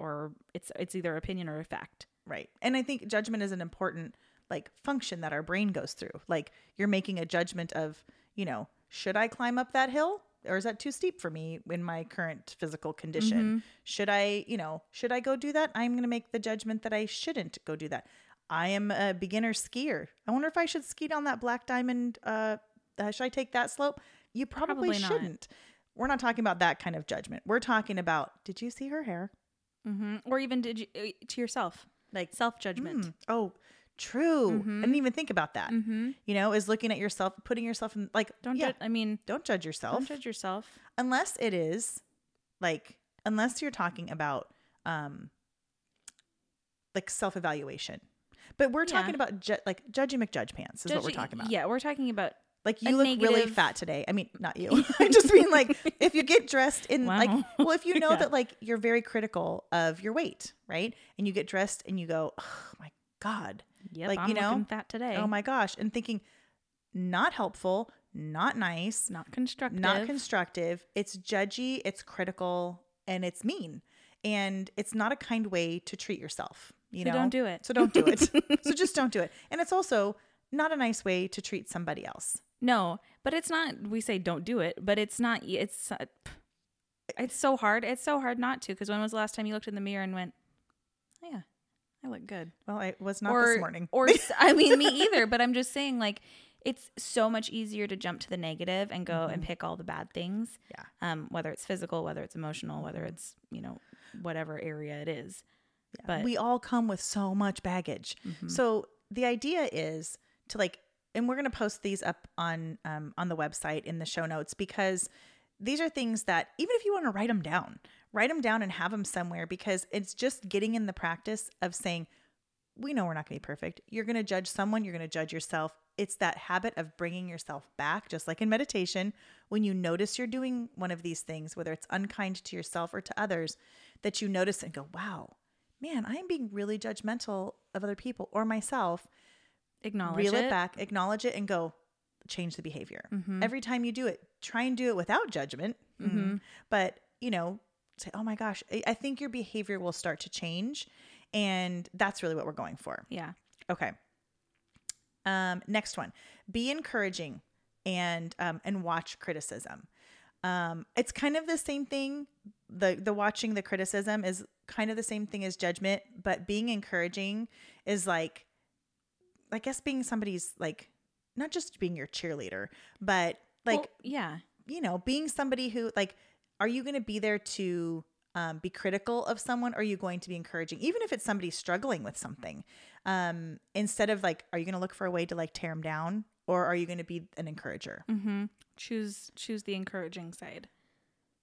or it's it's either opinion or a fact. Right. And I think judgment is an important like function that our brain goes through. Like you're making a judgment of, you know, should I climb up that hill or is that too steep for me in my current physical condition? Mm-hmm. Should I, you know, should I go do that? I'm going to make the judgment that I shouldn't go do that. I am a beginner skier. I wonder if I should ski down that black diamond. Uh, uh, should I take that slope? You probably, probably shouldn't. Not. We're not talking about that kind of judgment. We're talking about, did you see her hair? Mm-hmm. Or even did you uh, to yourself, like self-judgment. Mm, oh, true. Mm-hmm. I didn't even think about that. Mm-hmm. You know, is looking at yourself, putting yourself in like, don't, yeah, ju- I mean, don't judge yourself. Don't judge yourself. Unless it is like, unless you're talking about um, like self-evaluation. But we're talking yeah. about ju- like judgy McJudge pants is judgy, what we're talking about. Yeah, we're talking about like you look negative... really fat today. I mean, not you. I just mean like if you get dressed in wow. like, well, if you know yeah. that like you're very critical of your weight, right? And you get dressed and you go, oh my God, yep, like I'm you know, fat today. Oh my gosh, and thinking, not helpful, not nice, not constructive, not constructive. It's judgy, it's critical, and it's mean, and it's not a kind way to treat yourself. You so know, don't do it. So don't do it. So just don't do it. And it's also not a nice way to treat somebody else. No, but it's not, we say don't do it, but it's not, it's, uh, it's so hard. It's so hard not to, because when was the last time you looked in the mirror and went, oh, yeah, I look good. Well, I was not or, this morning. Or I mean, me either, but I'm just saying like, it's so much easier to jump to the negative and go mm-hmm. and pick all the bad things. Yeah. Um, whether it's physical, whether it's emotional, whether it's, you know, whatever area it is. Yeah. But we all come with so much baggage. Mm-hmm. So the idea is to like, and we're going to post these up on, um, on the website in the show notes, because these are things that even if you want to write them down, write them down and have them somewhere, because it's just getting in the practice of saying, we know we're not going to be perfect. You're going to judge someone. You're going to judge yourself. It's that habit of bringing yourself back, just like in meditation, when you notice you're doing one of these things, whether it's unkind to yourself or to others, that you notice and go, wow, man, I am being really judgmental of other people or myself. Acknowledge Reel it. Reel it back, acknowledge it, and go change the behavior. Mm-hmm. Every time you do it, try and do it without judgment. Mm-hmm. Mm-hmm. But, you know, say, oh my gosh, I think your behavior will start to change. And that's really what we're going for. Yeah. Okay. Um, next one, be encouraging and, um, and watch criticism. Um, it's kind of the same thing. The, the watching the criticism is kind of the same thing as judgment, but being encouraging is like, I guess being somebody's like, not just being your cheerleader, but like, well, yeah, you know, being somebody who like, are you going to be there to um, be critical of someone? Or are you going to be encouraging? Even if it's somebody struggling with something, um, instead of like, are you going to look for a way to like tear them down, or are you going to be an encourager? Mm-hmm. Choose, choose the encouraging side.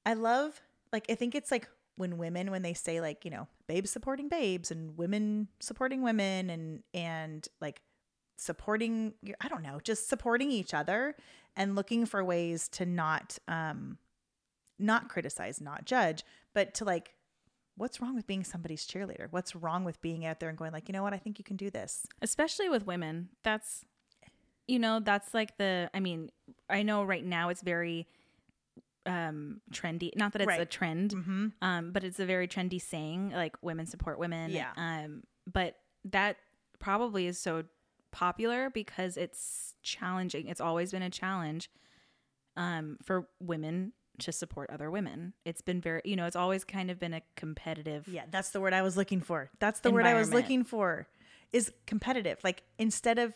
I love, like, I think it's like when women, when they say like, you know, babes supporting babes and women supporting women and, and like, supporting, I don't know, just supporting each other and looking for ways to not, um, not criticize, not judge, but to like, what's wrong with being somebody's cheerleader? What's wrong with being out there and going like, you know what, I think you can do this. Especially with women. That's, you know, that's like the, I mean, I know right now it's very, um, trendy, not that it's right. a trend, mm-hmm. um, but it's a very trendy saying, like women support women. Yeah. Um, but that probably is so popular because it's challenging. It's always been a challenge um for women to support other women. It's been very, you know, it's always kind of been a competitive yeah that's the word I was looking for that's the word I was looking for is competitive. Like instead of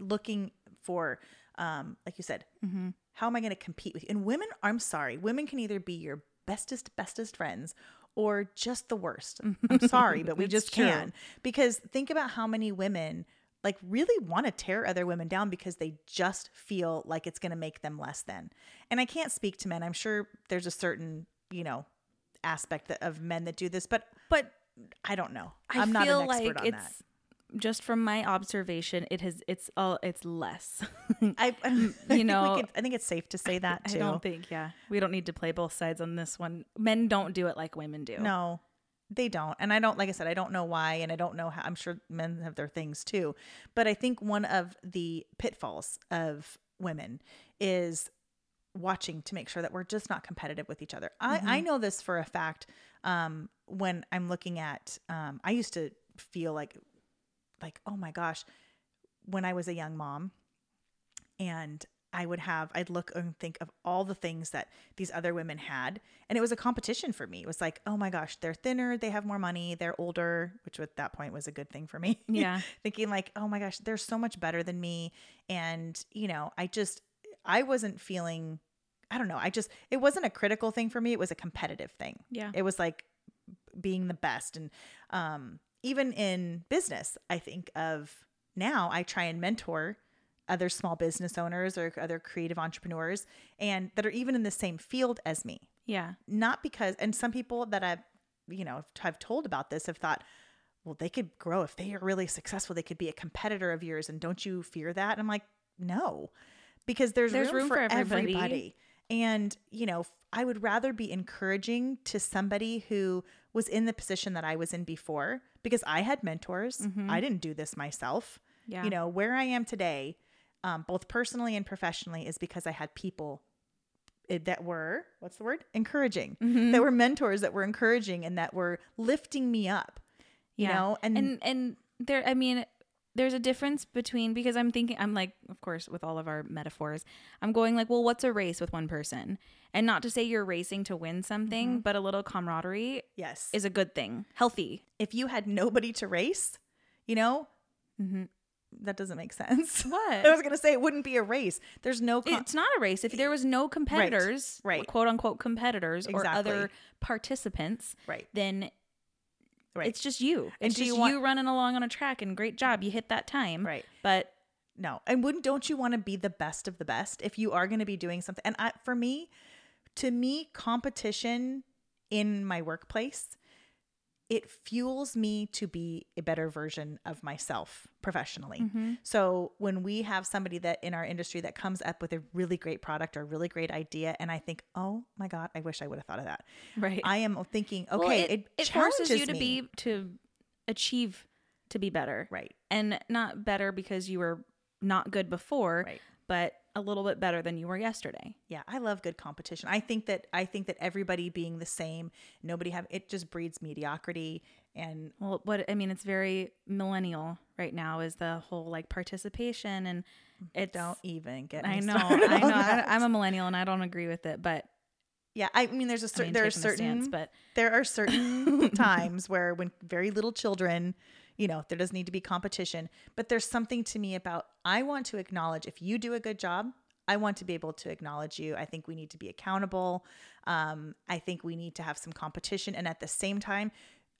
looking for um like you said, mm-hmm. how am I going to compete with you? And women, I'm sorry, women can either be your bestest bestest friends or just the worst. I'm sorry, but we just true. can, because think about how many women like really want to tear other women down because they just feel like it's going to make them less than. And I can't speak to men. I'm sure there's a certain, you know, aspect that, of men that do this, but, but I don't know. I'm I not feel an expert like on it's, that. Just from my observation, it has, it's all, it's less, I, um, you I know, think could, I think it's safe to say that I, too. I don't think, yeah, we don't need to play both sides on this one. Men don't do it like women do. No. They don't. And I don't, like I said, I don't know why. And I don't know how, I'm sure men have their things too. But I think one of the pitfalls of women is watching to make sure that we're just not competitive with each other. Mm-hmm. I, I know this for a fact. Um, when I'm looking at, um, I used to feel like, like, oh my gosh, when I was a young mom and I would have, I'd look and think of all the things that these other women had. And it was a competition for me. It was like, oh my gosh, they're thinner, they have more money, they're older, which at that point was a good thing for me. Yeah. Thinking like, oh my gosh, they're so much better than me. And, you know, I just, I wasn't feeling, I don't know. I just, it wasn't a critical thing for me. It was a competitive thing. Yeah. It was like being the best. And, um, even in business, I think of now I try and mentor other small business owners or other creative entrepreneurs and that are even in the same field as me. Yeah. Not because, and some people that I've, you know, have told about this have thought, well, they could grow if they are really successful, they could be a competitor of yours. And don't you fear that? And I'm like, no, because there's, there's room, room for, for everybody. everybody. And, you know, I would rather be encouraging to somebody who was in the position that I was in before because I had mentors. Mm-hmm. I didn't do this myself. Yeah. You know, where I am today, um, both personally and professionally, is because I had people that were, what's the word? Encouraging. Mm-hmm. That were mentors that were encouraging and that were lifting me up, you yeah. know? And, and, and there, I mean, there's a difference between, because I'm thinking, I'm like, of course, with all of our metaphors, I'm going like, well, what's a race with one person? And not to say you're racing to win something, mm-hmm. but a little camaraderie yes. is a good thing. Healthy. If you had nobody to race, you know, mm-hmm. that doesn't make sense. What? I was going to say it wouldn't be a race. There's no. Com- it's not a race. If there was no competitors, right. Right. quote unquote competitors exactly. or other participants, right. then Right. It's just you. It's just you, want- you running along on a track and great job. You hit that time. Right. But no. And wouldn't, don't you want to be the best of the best if you are going to be doing something? And I, for me, to me, competition in my workplace, it fuels me to be a better version of myself professionally. Mm-hmm. So when we have somebody that in our industry that comes up with a really great product or a really great idea, and I think, oh my God, I wish I would have thought of that. Right. I am thinking, okay, well, it, it, it challenges you to me. be, to achieve, to be better. Right. And not better because you were not good before, right. but a little bit better than you were yesterday. Yeah. I love good competition. I think that, I think that everybody being the same, nobody have, it just breeds mediocrity and. Well, what, I mean, it's very millennial right now is the whole like participation and it don't even get, I know, I know I, I'm a millennial and I don't agree with it, but yeah, I mean, there's a certain, I mean, there are certain, stance, but there are certain times where when very little children, you know, there does need to be competition, but there's something to me about, I want to acknowledge if you do a good job, I want to be able to acknowledge you. I think we need to be accountable. Um, I think we need to have some competition. And at the same time,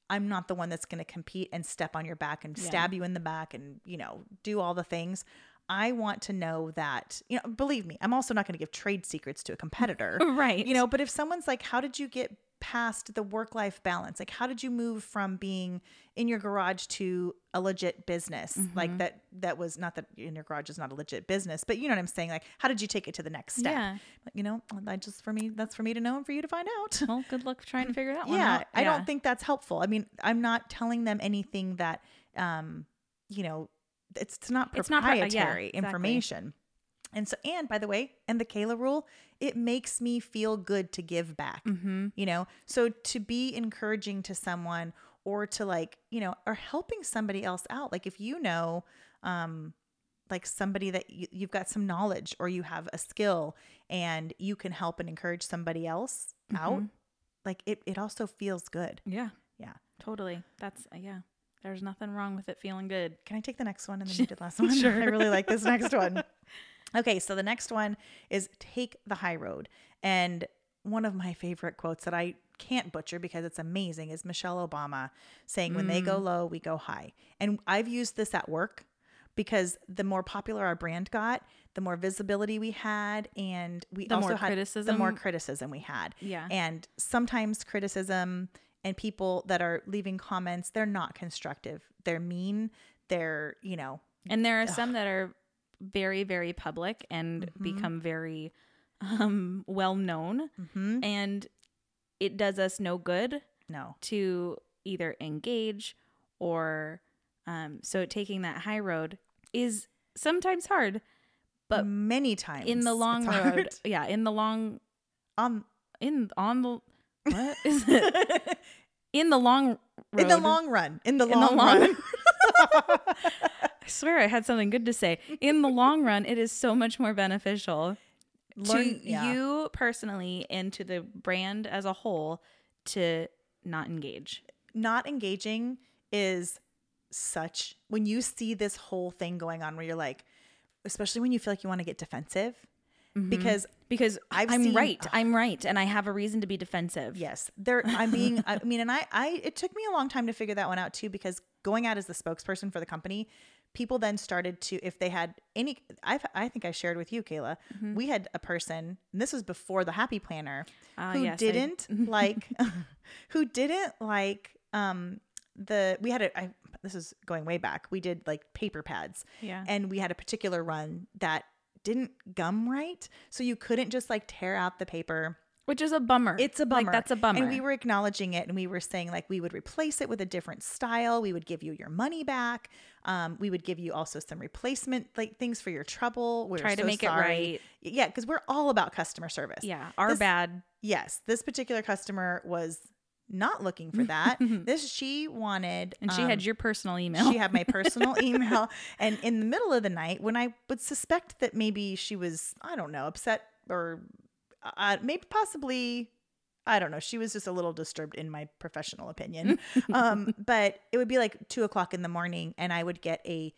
I'm not the one that's going to compete and step on your back and yeah. stab you in the back and, you know, do all the things. I want to know that, you know, believe me, I'm also not going to give trade secrets to a competitor. Right. You know, but if someone's like, how did you get past the work-life balance? Like, how did you move from being in your garage to a legit business? Mm-hmm. Like that, that was not that in your garage is not a legit business, but you know what I'm saying? Like, how did you take it to the next step? Yeah. Like, you know, that just for me, that's for me to know and for you to find out. Well, good luck trying to figure that one yeah, out. Yeah. I don't think that's helpful. I mean, I'm not telling them anything that, um, you know, it's, it's not proprietary it's not, yeah, exactly. information. And so, and by the way, and the Kayla rule, it makes me feel good to give back, mm-hmm. you know? So to be encouraging to someone or to like, you know, or helping somebody else out. Like if you know, um, like somebody that you, you've got some knowledge or you have a skill and you can help and encourage somebody else mm-hmm. out, like it, it also feels good. Yeah. Yeah. Totally. That's, uh, yeah. There's nothing wrong with it feeling good. Can I take the next one and then you did last one? Sure. I really like this next one. Okay, so the next one is take the high road. And one of my favorite quotes that I can't butcher because it's amazing is Michelle Obama saying, mm. when they go low, we go high. And I've used this at work because the more popular our brand got, the more visibility we had and we the also more had criticism. the more criticism we had. Yeah. And sometimes criticism and people that are leaving comments, they're not constructive. They're mean. They're, you know. And there are ugh. some that are very, very public and mm-hmm. become very um, well known. Mm-hmm. And it does us no good no. to either engage or um, so taking that high road is sometimes hard, but many times in the long road. Hard. Yeah. In the long, um, in on the, what is it? in the long road, in the long run, in the long, in the long run. I swear I had something good to say. In the long run, it is so much more beneficial Learn, to yeah. you personally and to the brand as a whole to not engage. Not engaging is such, when you see this whole thing going on where you're like, especially when you feel like you want to get defensive, mm-hmm. because because I've I'm seen, right, oh. I'm right, and I have a reason to be defensive. Yes, there. I mean, I mean, and I, I, it took me a long time to figure that one out too, because going out as the spokesperson for the company, people then started to, if they had any, I've, I think I shared with you, Kayla, mm-hmm. we had a person, and this was before the Happy Planner, uh, who yes, didn't I... like, who didn't like um the, we had a. I, this is going way back. We did like paper pads, yeah, and we had a particular run that didn't gum right, so you couldn't just like tear out the paper, which is a bummer. It's a bummer. Like, that's a bummer. And we were acknowledging it, and we were saying like we would replace it with a different style. We would give you your money back. Um, we would give you also some replacement like things for your trouble. We're Try so to make sorry. it right. Yeah, because we're all about customer service. Yeah, our this, bad. Yes, this particular customer was not looking for that. This she wanted, and she um, had your personal email. She had my personal email, and in the middle of the night, when I would suspect that maybe she was, I don't know, upset or uh, maybe possibly, I don't know, she was just a little disturbed in my professional opinion. um, but it would be like two o'clock in the morning, and I would get a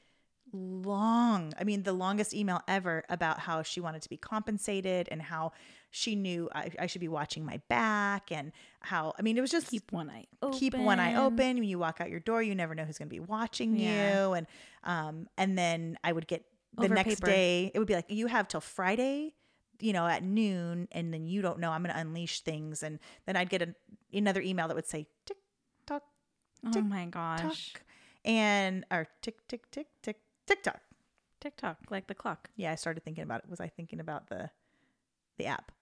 long, I mean, the longest email ever about how she wanted to be compensated and how she knew I, I should be watching my back and how, I mean, it was just keep one eye open. Keep one eye open. When you walk out your door, you never know who's going to be watching yeah. you. And, um, and then I would get the Over next paper. day, it would be like, you have till Friday, you know, at noon. And then you don't know, I'm going to unleash things. And then I'd get a, another email that would say, tick, tock, tick, oh my gosh. Tock, and, or tick, tick, tick, tick. TikTok. TikTok, like the clock. Yeah, I started thinking about it. Was I thinking about the the app?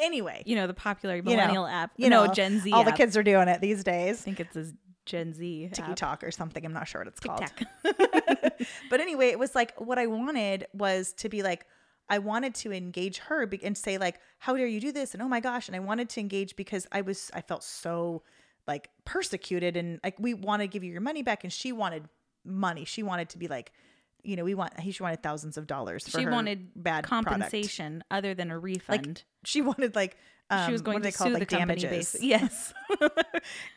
Anyway. You know, the popular millennial you know, app. You no, know, Gen Z all app. The kids are doing it these days. I think it's a Gen Z TikTok or something. I'm not sure what it's TikTok. called. But anyway, it was like what I wanted was to be like, I wanted to engage her and say like, how dare you do this? And oh my gosh. And I wanted to engage because I was, I felt so like persecuted and like, we want to give you your money back. And she wanted money. She wanted to be like, you know, we want, she wanted thousands of dollars for she her wanted bad compensation product. Other than a refund. Like, she wanted like, um, she was going what to they sue called? The like company damages. Base. Yes.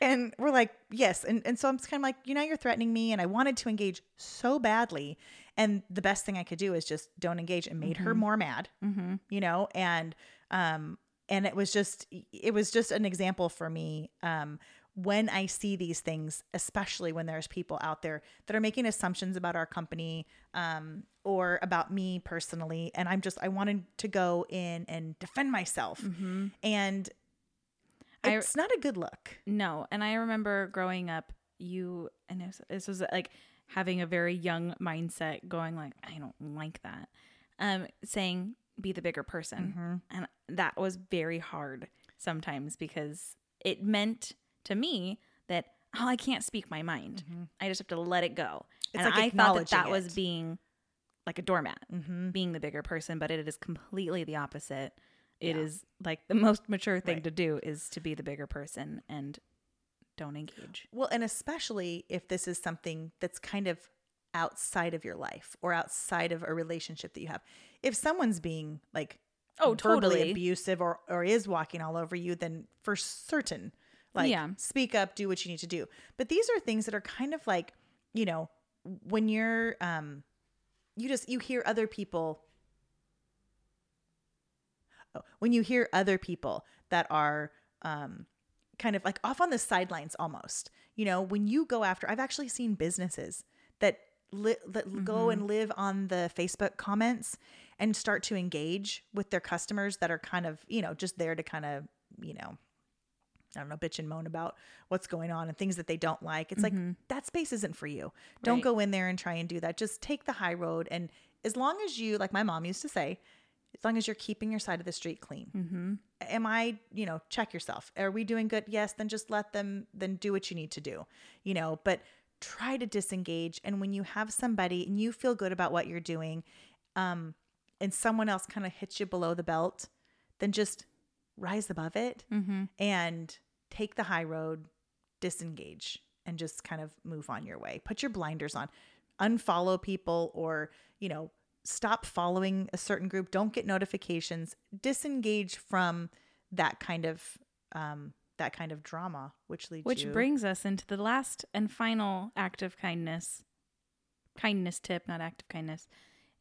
And we're like, yes. And, and so I'm just kind of like, you know, you're threatening me. And I wanted to engage so badly. And the best thing I could do is just don't engage and made mm-hmm. her more mad, mm-hmm. you know? And, um, and it was just, it was just an example for me, um, when I see these things, especially when there's people out there that are making assumptions about our company um, or about me personally. And I'm just, I wanted to go in and defend myself. Mm-hmm. And it's I, not a good look. No. And I remember growing up, you, and this, this was like having a very young mindset going like, I don't like that. Um, saying, be the bigger person. Mm-hmm. And that was very hard sometimes because it meant to me that, oh, I can't speak my mind. Mm-hmm. I just have to let it go. It's and like I thought that that it. was being like a doormat, mm-hmm. being the bigger person, but it is completely the opposite. It yeah. is like the most mature thing right. to do is to be the bigger person and don't engage. Well, and especially if this is something that's kind of outside of your life or outside of a relationship that you have. If someone's being like oh, verbally totally. abusive or, or is walking all over you, then for certain – Like yeah. speak up, do what you need to do. But these are things that are kind of like, you know, when you're, um, you just, you hear other people, oh, when you hear other people that are um, kind of like off on the sidelines almost, you know, when you go after, I've actually seen businesses that, li- that mm-hmm. go and live on the Facebook comments and start to engage with their customers that are kind of, you know, just there to kind of, you know, I don't know, bitch and moan about what's going on and things that they don't like. It's mm-hmm. like, that space isn't for you. Don't right. go in there and try and do that. Just take the high road. And as long as you, like my mom used to say, as long as you're keeping your side of the street clean, mm-hmm. am I, you know, check yourself. Are we doing good? Yes. Then just let them, then do what you need to do, you know, but try to disengage. And when you have somebody and you feel good about what you're doing, um, and someone else kind of hits you below the belt, then just rise above it mm-hmm. and take the high road, disengage and just kind of move on your way. Put your blinders on, unfollow people, or, you know, stop following a certain group. Don't get notifications. Disengage from that kind of, um, that kind of drama, which leads which you- brings us into the last and final act of kindness, kindness tip, not act of kindness,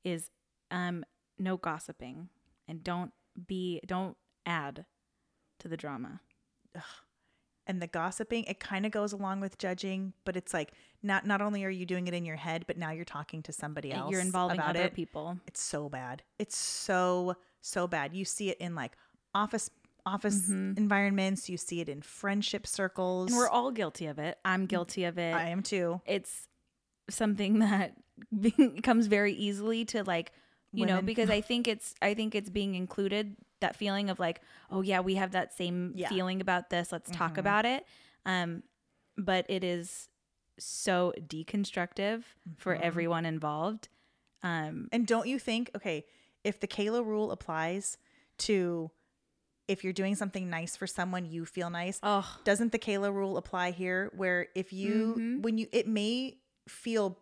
is um, no gossiping, and don't be, don't add to the drama. Ugh. And the gossiping, it kind of goes along with judging, but it's like not not only are you doing it in your head, but now you're talking to somebody else. You're involving about other it. people. It's so bad. It's so so bad. You see it in like office office mm-hmm. environments. You see it in friendship circles. And we're all guilty of it. I'm guilty of it. I am too. It's something that comes very easily to like you Women. know because I think it's I think it's being included. That feeling of like, oh yeah, we have that same yeah. feeling about this. Let's mm-hmm. talk about it. Um, but it is so deconstructive mm-hmm. for everyone involved. Um, and don't you think, okay, if the Kayla rule applies to if you're doing something nice for someone, you feel nice. Oh. Doesn't the Kayla rule apply here? Where if you, mm-hmm. when you, it may feel,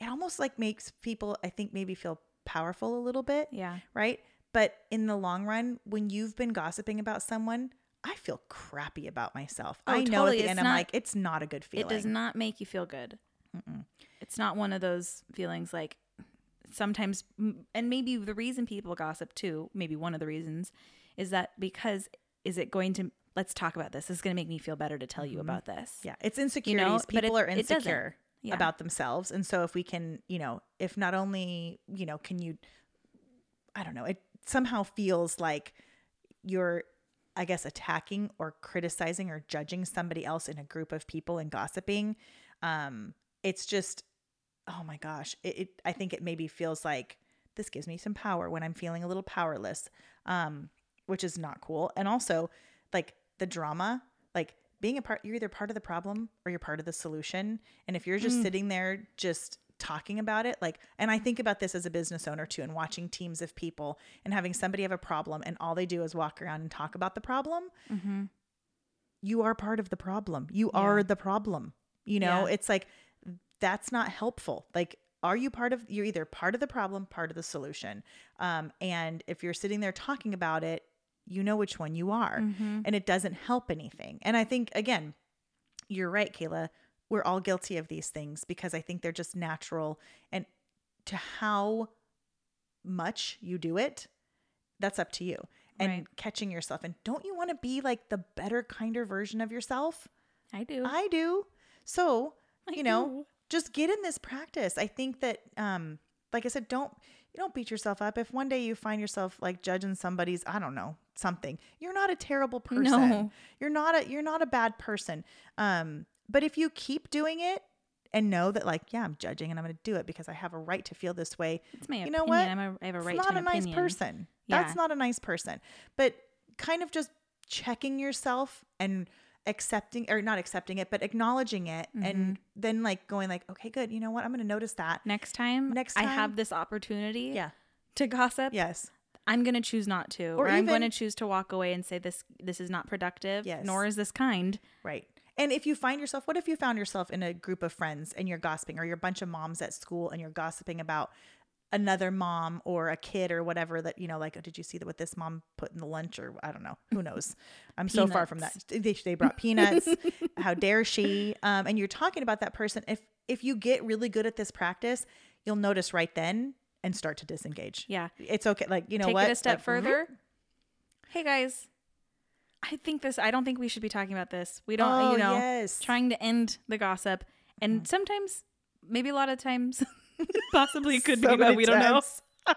it almost like makes people, I think maybe feel powerful a little bit. Yeah. Right. But in the long run, when you've been gossiping about someone, I feel crappy about myself. Oh, I know totally. At the it's end, not, I'm like, it's not a good feeling. It does not make you feel good. Mm-mm. It's not one of those feelings like sometimes, and maybe the reason people gossip too, maybe one of the reasons is that because is it going to, let's talk about this. This is going to make me feel better to tell you mm-hmm. about this. Yeah. It's insecurities. You know? People but it, are insecure yeah. about themselves. And so if we can, you know, if not only, you know, can you, I don't know, it somehow feels like you're, I guess, attacking or criticizing or judging somebody else in a group of people and gossiping. Um, it's just, oh my gosh, it, it, I think it maybe feels like this gives me some power when I'm feeling a little powerless, um, which is not cool. And also like the drama, like being a part, you're either part of the problem or you're part of the solution. And if you're just mm. sitting there just talking about it, like, and I think about this as a business owner too, and watching teams of people and having somebody have a problem and all they do is walk around and talk about the problem. Mm-hmm. You are part of the problem. You yeah. are the problem. You know, yeah. it's like, that's not helpful. Like, are you part of, you're either part of the problem, part of the solution. Um, and if you're sitting there talking about it, you know which one you are mm-hmm. and it doesn't help anything. And I think, again, you're right, Kayla. We're all guilty of these things because I think they're just natural, and to how much you do it, that's up to you and right. catching yourself. And don't you want to be like the better, kinder version of yourself? I do. I do. So, I you know, do. just get in this practice. I think that, um, like I said, don't, you don't beat yourself up. If one day you find yourself like judging somebody's, I don't know, something, you're not a terrible person. No. You're not a, you're not a bad person. Um, But if you keep doing it and know that like, yeah, I'm judging and I'm going to do it because I have a right to feel this way. It's my you know opinion. What? I'm a, I have a right to an opinion. It's not a nice person. Yeah. That's not a nice person. But kind of just checking yourself and accepting or not accepting it, but acknowledging it. Mm-hmm. And then like going like, okay, good. You know what? I'm going to notice that. Next time, Next time I have this opportunity yeah. to gossip. Yes. I'm going to choose not to. Or, or even, I'm going to choose to walk away and say this, this is not productive. Yes. Nor is this kind. Right. And if you find yourself, what if you found yourself in a group of friends and you're gossiping, or you're a bunch of moms at school and you're gossiping about another mom or a kid or whatever that, you know, like, oh, did you see that what this mom put in the lunch, or I don't know, who knows? I'm peanuts. So far from that. They, they brought peanuts. How dare she? Um, and you're talking about that person. If, if you get really good at this practice, you'll notice right then and start to disengage. Yeah. It's okay. Like, you know Take what? Take it a step like, further. Hey guys. I think this, I don't think we should be talking about this. We don't, oh, you know, yes. trying to end the gossip. And mm-hmm. sometimes, maybe a lot of times, possibly it could so be, but we times. Don't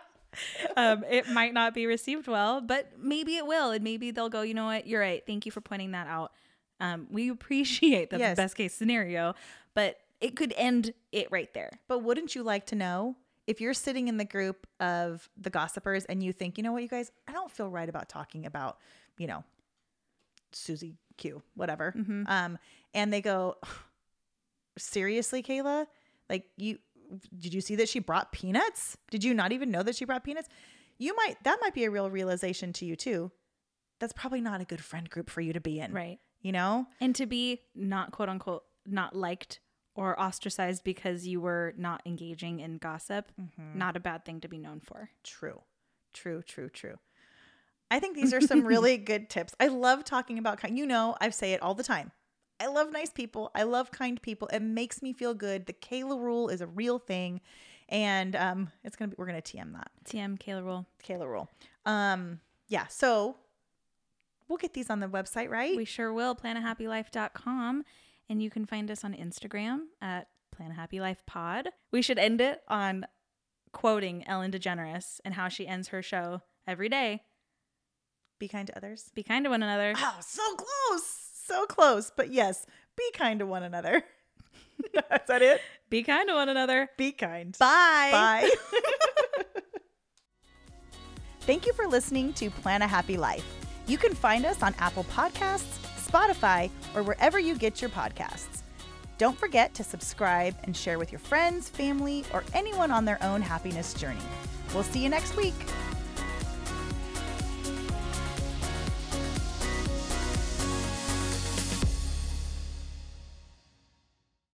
know. um, it might not be received well, but maybe it will. And maybe they'll go, you know what? You're right. Thank you for pointing that out. Um, we appreciate the yes. best case scenario, but it could end it right there. But wouldn't you like to know? If you're sitting in the group of the gossipers and you think, you know what, you guys, I don't feel right about talking about, you know, Susie Q, whatever. Mm-hmm. Um, and they go, seriously, Kayla? Like, you, did you see that she brought peanuts? Did you not even know that she brought peanuts? You might, that might be a real realization to you too. That's probably not a good friend group for you to be in. Right. you know? And to be not quote unquote not liked or ostracized because you were not engaging in gossip, mm-hmm. not a bad thing to be known for. True, true, true, true. I think these are some really good tips. I love talking about kind. You know, I say it all the time. I love nice people. I love kind people. It makes me feel good. The Kayla rule is a real thing, and um, it's gonna be. We're gonna T M that. T M Kayla rule. Kayla rule. Um, yeah. So we'll get these on the website, right? We sure will. plan a happy life dot com, and you can find us on Instagram at plan a happy life pod. We should end it on quoting Ellen DeGeneres and how she ends her show every day. Be kind to others. Be kind to one another. Oh, so close. So close. But yes, be kind to one another. Is that it? Be kind to one another. Be kind. Bye. Bye. Thank you for listening to Plan a Happy Life. You can find us on Apple Podcasts, Spotify, or wherever you get your podcasts. Don't forget to subscribe and share with your friends, family, or anyone on their own happiness journey. We'll see you next week.